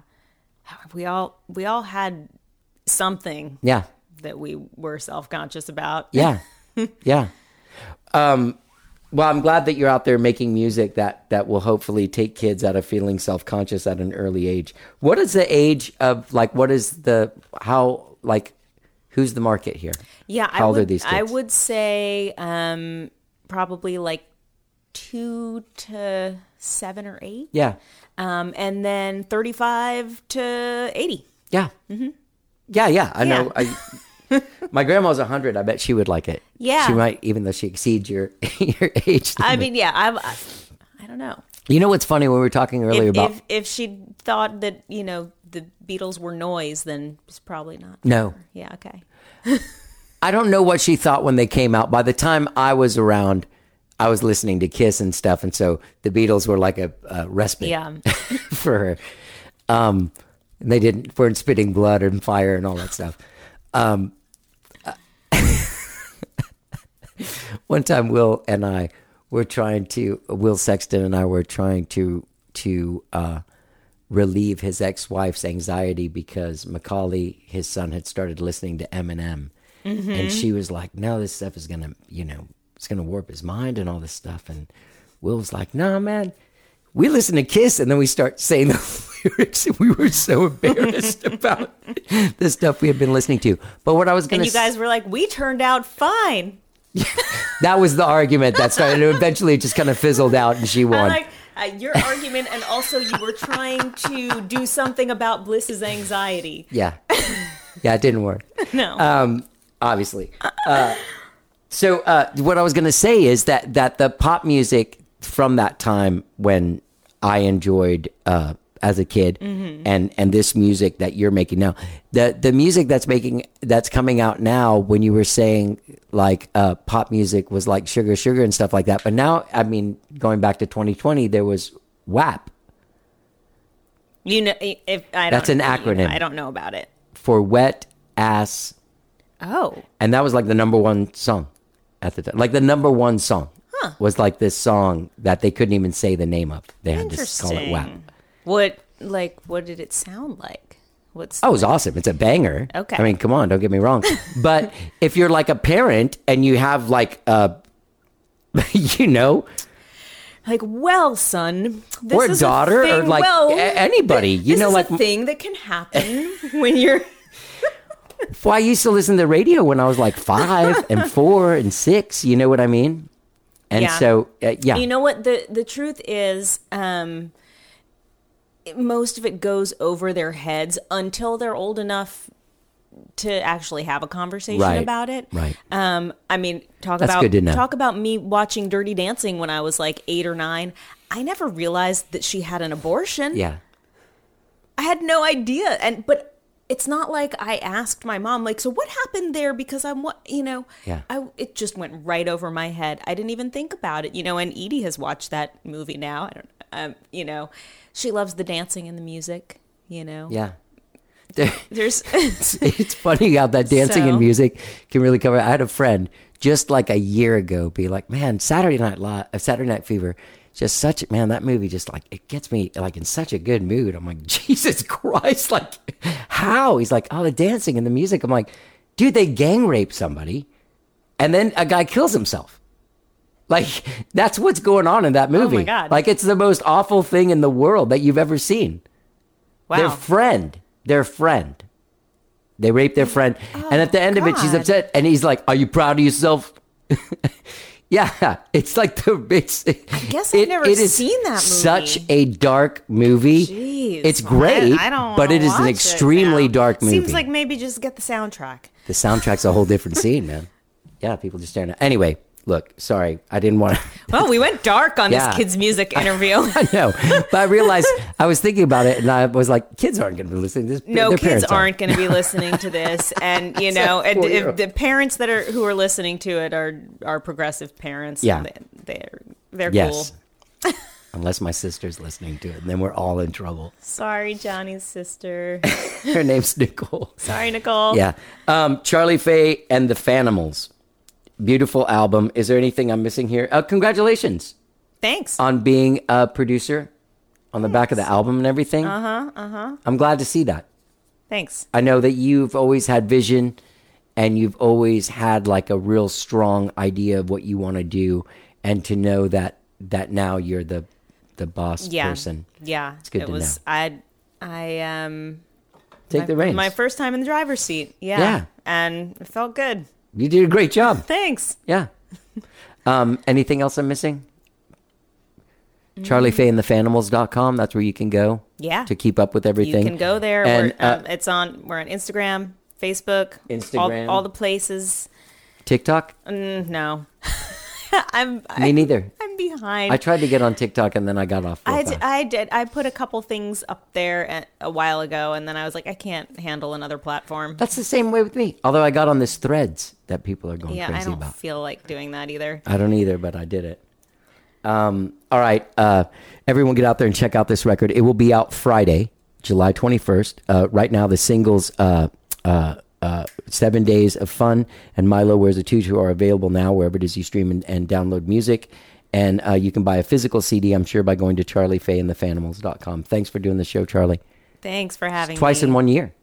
We all had something that we were self-conscious about. Yeah. Yeah. Well, I'm glad that you're out there making music that will hopefully take kids out of feeling self-conscious at an early age. What is the age of who's the market here? Yeah. How old are these kids? I would say probably 2 to 7 or 8. Yeah. And then 35 to 80. Yeah. Mm-hmm. Yeah. I know. My grandma's 100. I bet she would like it. Yeah. She might, even though she exceeds your age. I mean, yeah. I don't know. You know what's funny? When we were talking earlier about... If she thought that, the Beatles were noise, then it's probably not. No. Her. Yeah, okay. I don't know what she thought when they came out. By the time I was around, I was listening to Kiss and stuff, and so the Beatles were like a respite for her. And they weren't spitting blood and fire and all that stuff. One time, Will Sexton and I were trying to relieve his ex-wife's anxiety because Macaulay, his son, had started listening to Eminem. Mm-hmm. And she was like, no, this stuff is going to, it's going to warp his mind and all this stuff. And Will was like, no, man, we listen to Kiss. And then we start saying the lyrics, and we were so embarrassed about the stuff we had been listening to. But what I was going to say. And you guys were like, we turned out fine. That was the argument that started. Eventually, it just kind of fizzled out, and she won. Your argument, and also you were trying to do something about Bliss's anxiety. Yeah, it didn't work. No. Obviously. So what I was going to say is that the pop music from that time when I enjoyed as a kid, mm-hmm. and this music that you're making now, the music that's coming out now, when you were saying like pop music was like Sugar Sugar and stuff like that. But now, I mean, going back to 2020, there was WAP. That's an acronym. I don't know about it. For Wet Ass. Oh. And that was like the number one song at the time. Like the number one song was like this song that they couldn't even say the name of. They had to just call it WAP. What did it sound like? It was awesome. It's a banger. Okay. I mean, come on, don't get me wrong. But if you're like a parent and you have like son, this or a daughter or like anybody, this is a thing that can happen when you're. Well, I used to listen to the radio when I was like 5 and 4 and 6. You know what I mean? And so. You know what? The truth is, most of it goes over their heads until they're old enough to actually have a conversation about it. Right. Talk about me watching Dirty Dancing when I was like 8 or 9. I never realized that she had an abortion. Yeah. I had no idea. But it's not like I asked my mom, like, so what happened there? Because it just went right over my head. I didn't even think about it, and Edie has watched that movie now. She loves the dancing and the music, Yeah. It's funny how that dancing and music can really cover. I had a friend just like a year ago be like, man, Saturday Night Fever. Just such a, man, that movie just like, it gets me like in such a good mood. I'm like, Jesus Christ, like how? He's like, oh, the dancing and the music. I'm like, dude, they gang rape somebody and then a guy kills himself. Like that's what's going on in that movie. Oh my God. Like it's the most awful thing in the world that you've ever seen. Wow. Their friend. They rape their friend. Oh, and at the end of it, she's upset. And he's like, are you proud of yourself? Yeah, it's like the bits. I guess I've never seen that movie. Such a dark movie. Jeez, it's great, but it is an extremely dark movie. Seems like maybe just get the soundtrack. The soundtrack's a whole different scene, man. Yeah, people just staring at. Anyway, look, sorry, I didn't want to. Well, we went dark on this kids' music interview. I know, but I realized I was thinking about it, and I was like, kids aren't going to be listening to this. No, kids aren't going to be listening to this, and and if the parents that who are listening to it are progressive parents. Yeah, they're cool. Unless my sister's listening to it, and then we're all in trouble. Sorry, Johnny's sister. Her name's Nicole. Sorry, Nicole. Yeah, Charlie Faye and the Fanimals. Beautiful album. Is there anything I'm missing here? Congratulations. Thanks. On being a producer on the back of the album and everything. I'm glad to see that. Thanks. I know that you've always had vision and you've always had like a real strong idea of what you want to do, and to know that now you're the boss person. Yeah. It's good to know. Take the reins. My first time in the driver's seat. Yeah. And it felt good. You did a great job. Thanks. Yeah. Anything else I'm missing? Mm-hmm. CharlieFayandTheFanimals.com. That's where you can go. Yeah. To keep up with everything. You can go there. And, we're on Instagram, Facebook. All the places. TikTok? No. Me neither. I'm behind. I tried to get on TikTok and then I got off. I did. I put a couple things up there a while ago, and then I was like, I can't handle another platform. That's the same way with me. Although I got on this Threads that people are going crazy about. Yeah, I don't feel like doing that either. I don't either, but I did it. All right. Everyone get out there and check out this record. It will be out Friday, July 21st. Right now, the singles 7 Days of Fun and Milo Wears a Tutu are available now wherever it is you stream and download music. And you can buy a physical CD, I'm sure, by going to charliefayandthefanimals.com. Thanks for doing the show, Charlie. Thanks for having me. Twice in 1 year.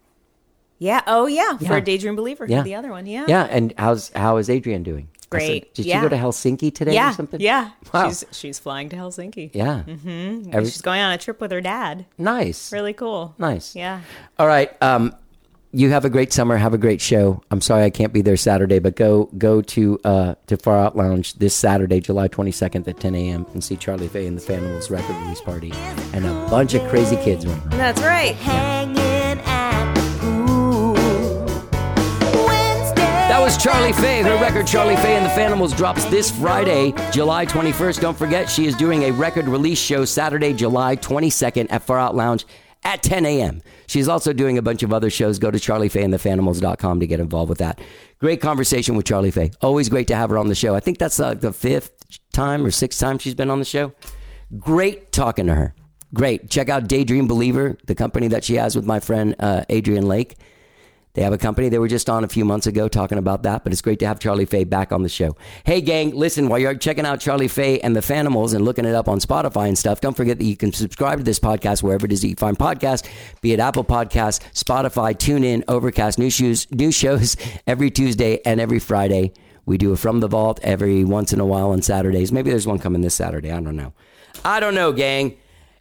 Yeah. Oh, yeah. For Daydream Believer. Yeah. For the other one. Yeah. Yeah. And how is Adrian doing? Great. Said, did you go to Helsinki today or something? Yeah. Wow. She's flying to Helsinki. Yeah. Mm-hmm. She's going on a trip with her dad. Nice. Really cool. Nice. Yeah. All right. You have a great summer. Have a great show. I'm sorry I can't be there Saturday, but go to Far Out Lounge this Saturday, July 22nd at 10 a.m. and see Charlie Faye and the Fanimals record release party and a bunch of crazy kids running around. That's right. Hanging at the pool. That was Charlie Faye. Her record, Charlie Faye and the Fanimals, drops this Friday, July 21st. Don't forget, she is doing a record release show Saturday, July 22nd at Far Out Lounge at 10 a.m. She's also doing a bunch of other shows. Go to charliefayandthefanimals.com to get involved with that. Great conversation with Charlie Faye. Always great to have her on the show. I think that's the fifth time or sixth time she's been on the show. Great talking to her. Great. Check out Daydream Believer, the company that she has with my friend Adrian Lake. They have a company. They were just on a few months ago talking about that, but it's great to have Charlie Faye back on the show. Hey, gang, listen, while you're checking out Charlie Faye and the Fanimals and looking it up on Spotify and stuff, don't forget that you can subscribe to this podcast wherever it is that you find podcasts, be it Apple Podcasts, Spotify, TuneIn, Overcast, new shows every Tuesday and every Friday. We do a From the Vault every once in a while on Saturdays. Maybe there's one coming this Saturday. I don't know, gang.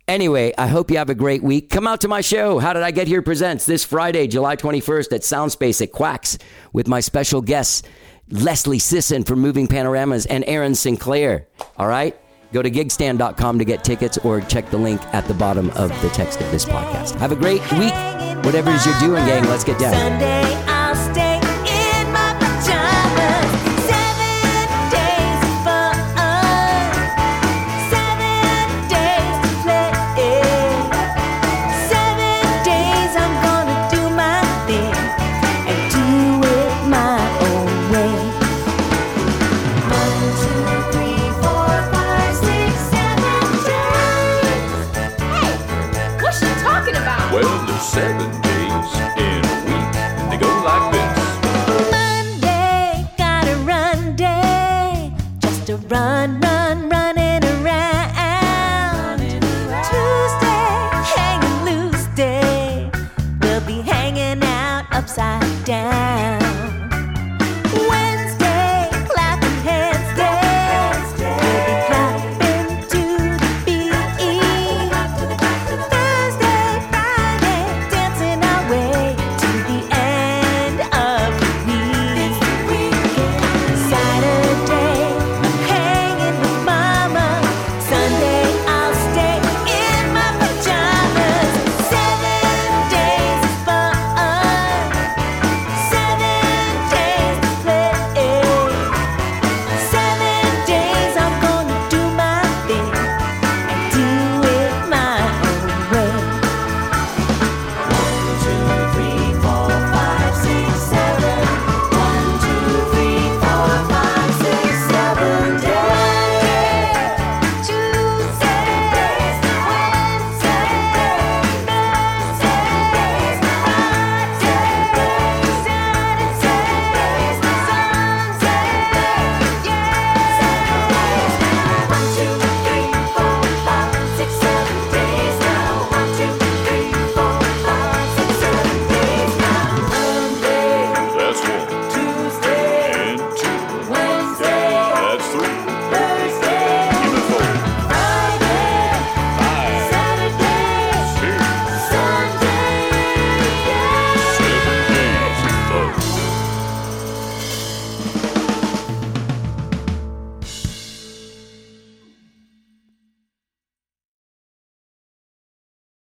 Anyway, I hope you have a great week. Come out to my show, How Did I Get Here Presents, this Friday, July 21st at Soundspace at Quacks with my special guests, Leslie Sisson from Moving Panoramas and Aaron Sinclair. All right? Go to gigstan.com to get tickets or check the link at the bottom of the text of this podcast. Have a great week. Whatever it is you're doing, gang, let's get down. Sunday, I'll stay in my pajamas. 7 days of fun. 7 days. Seven.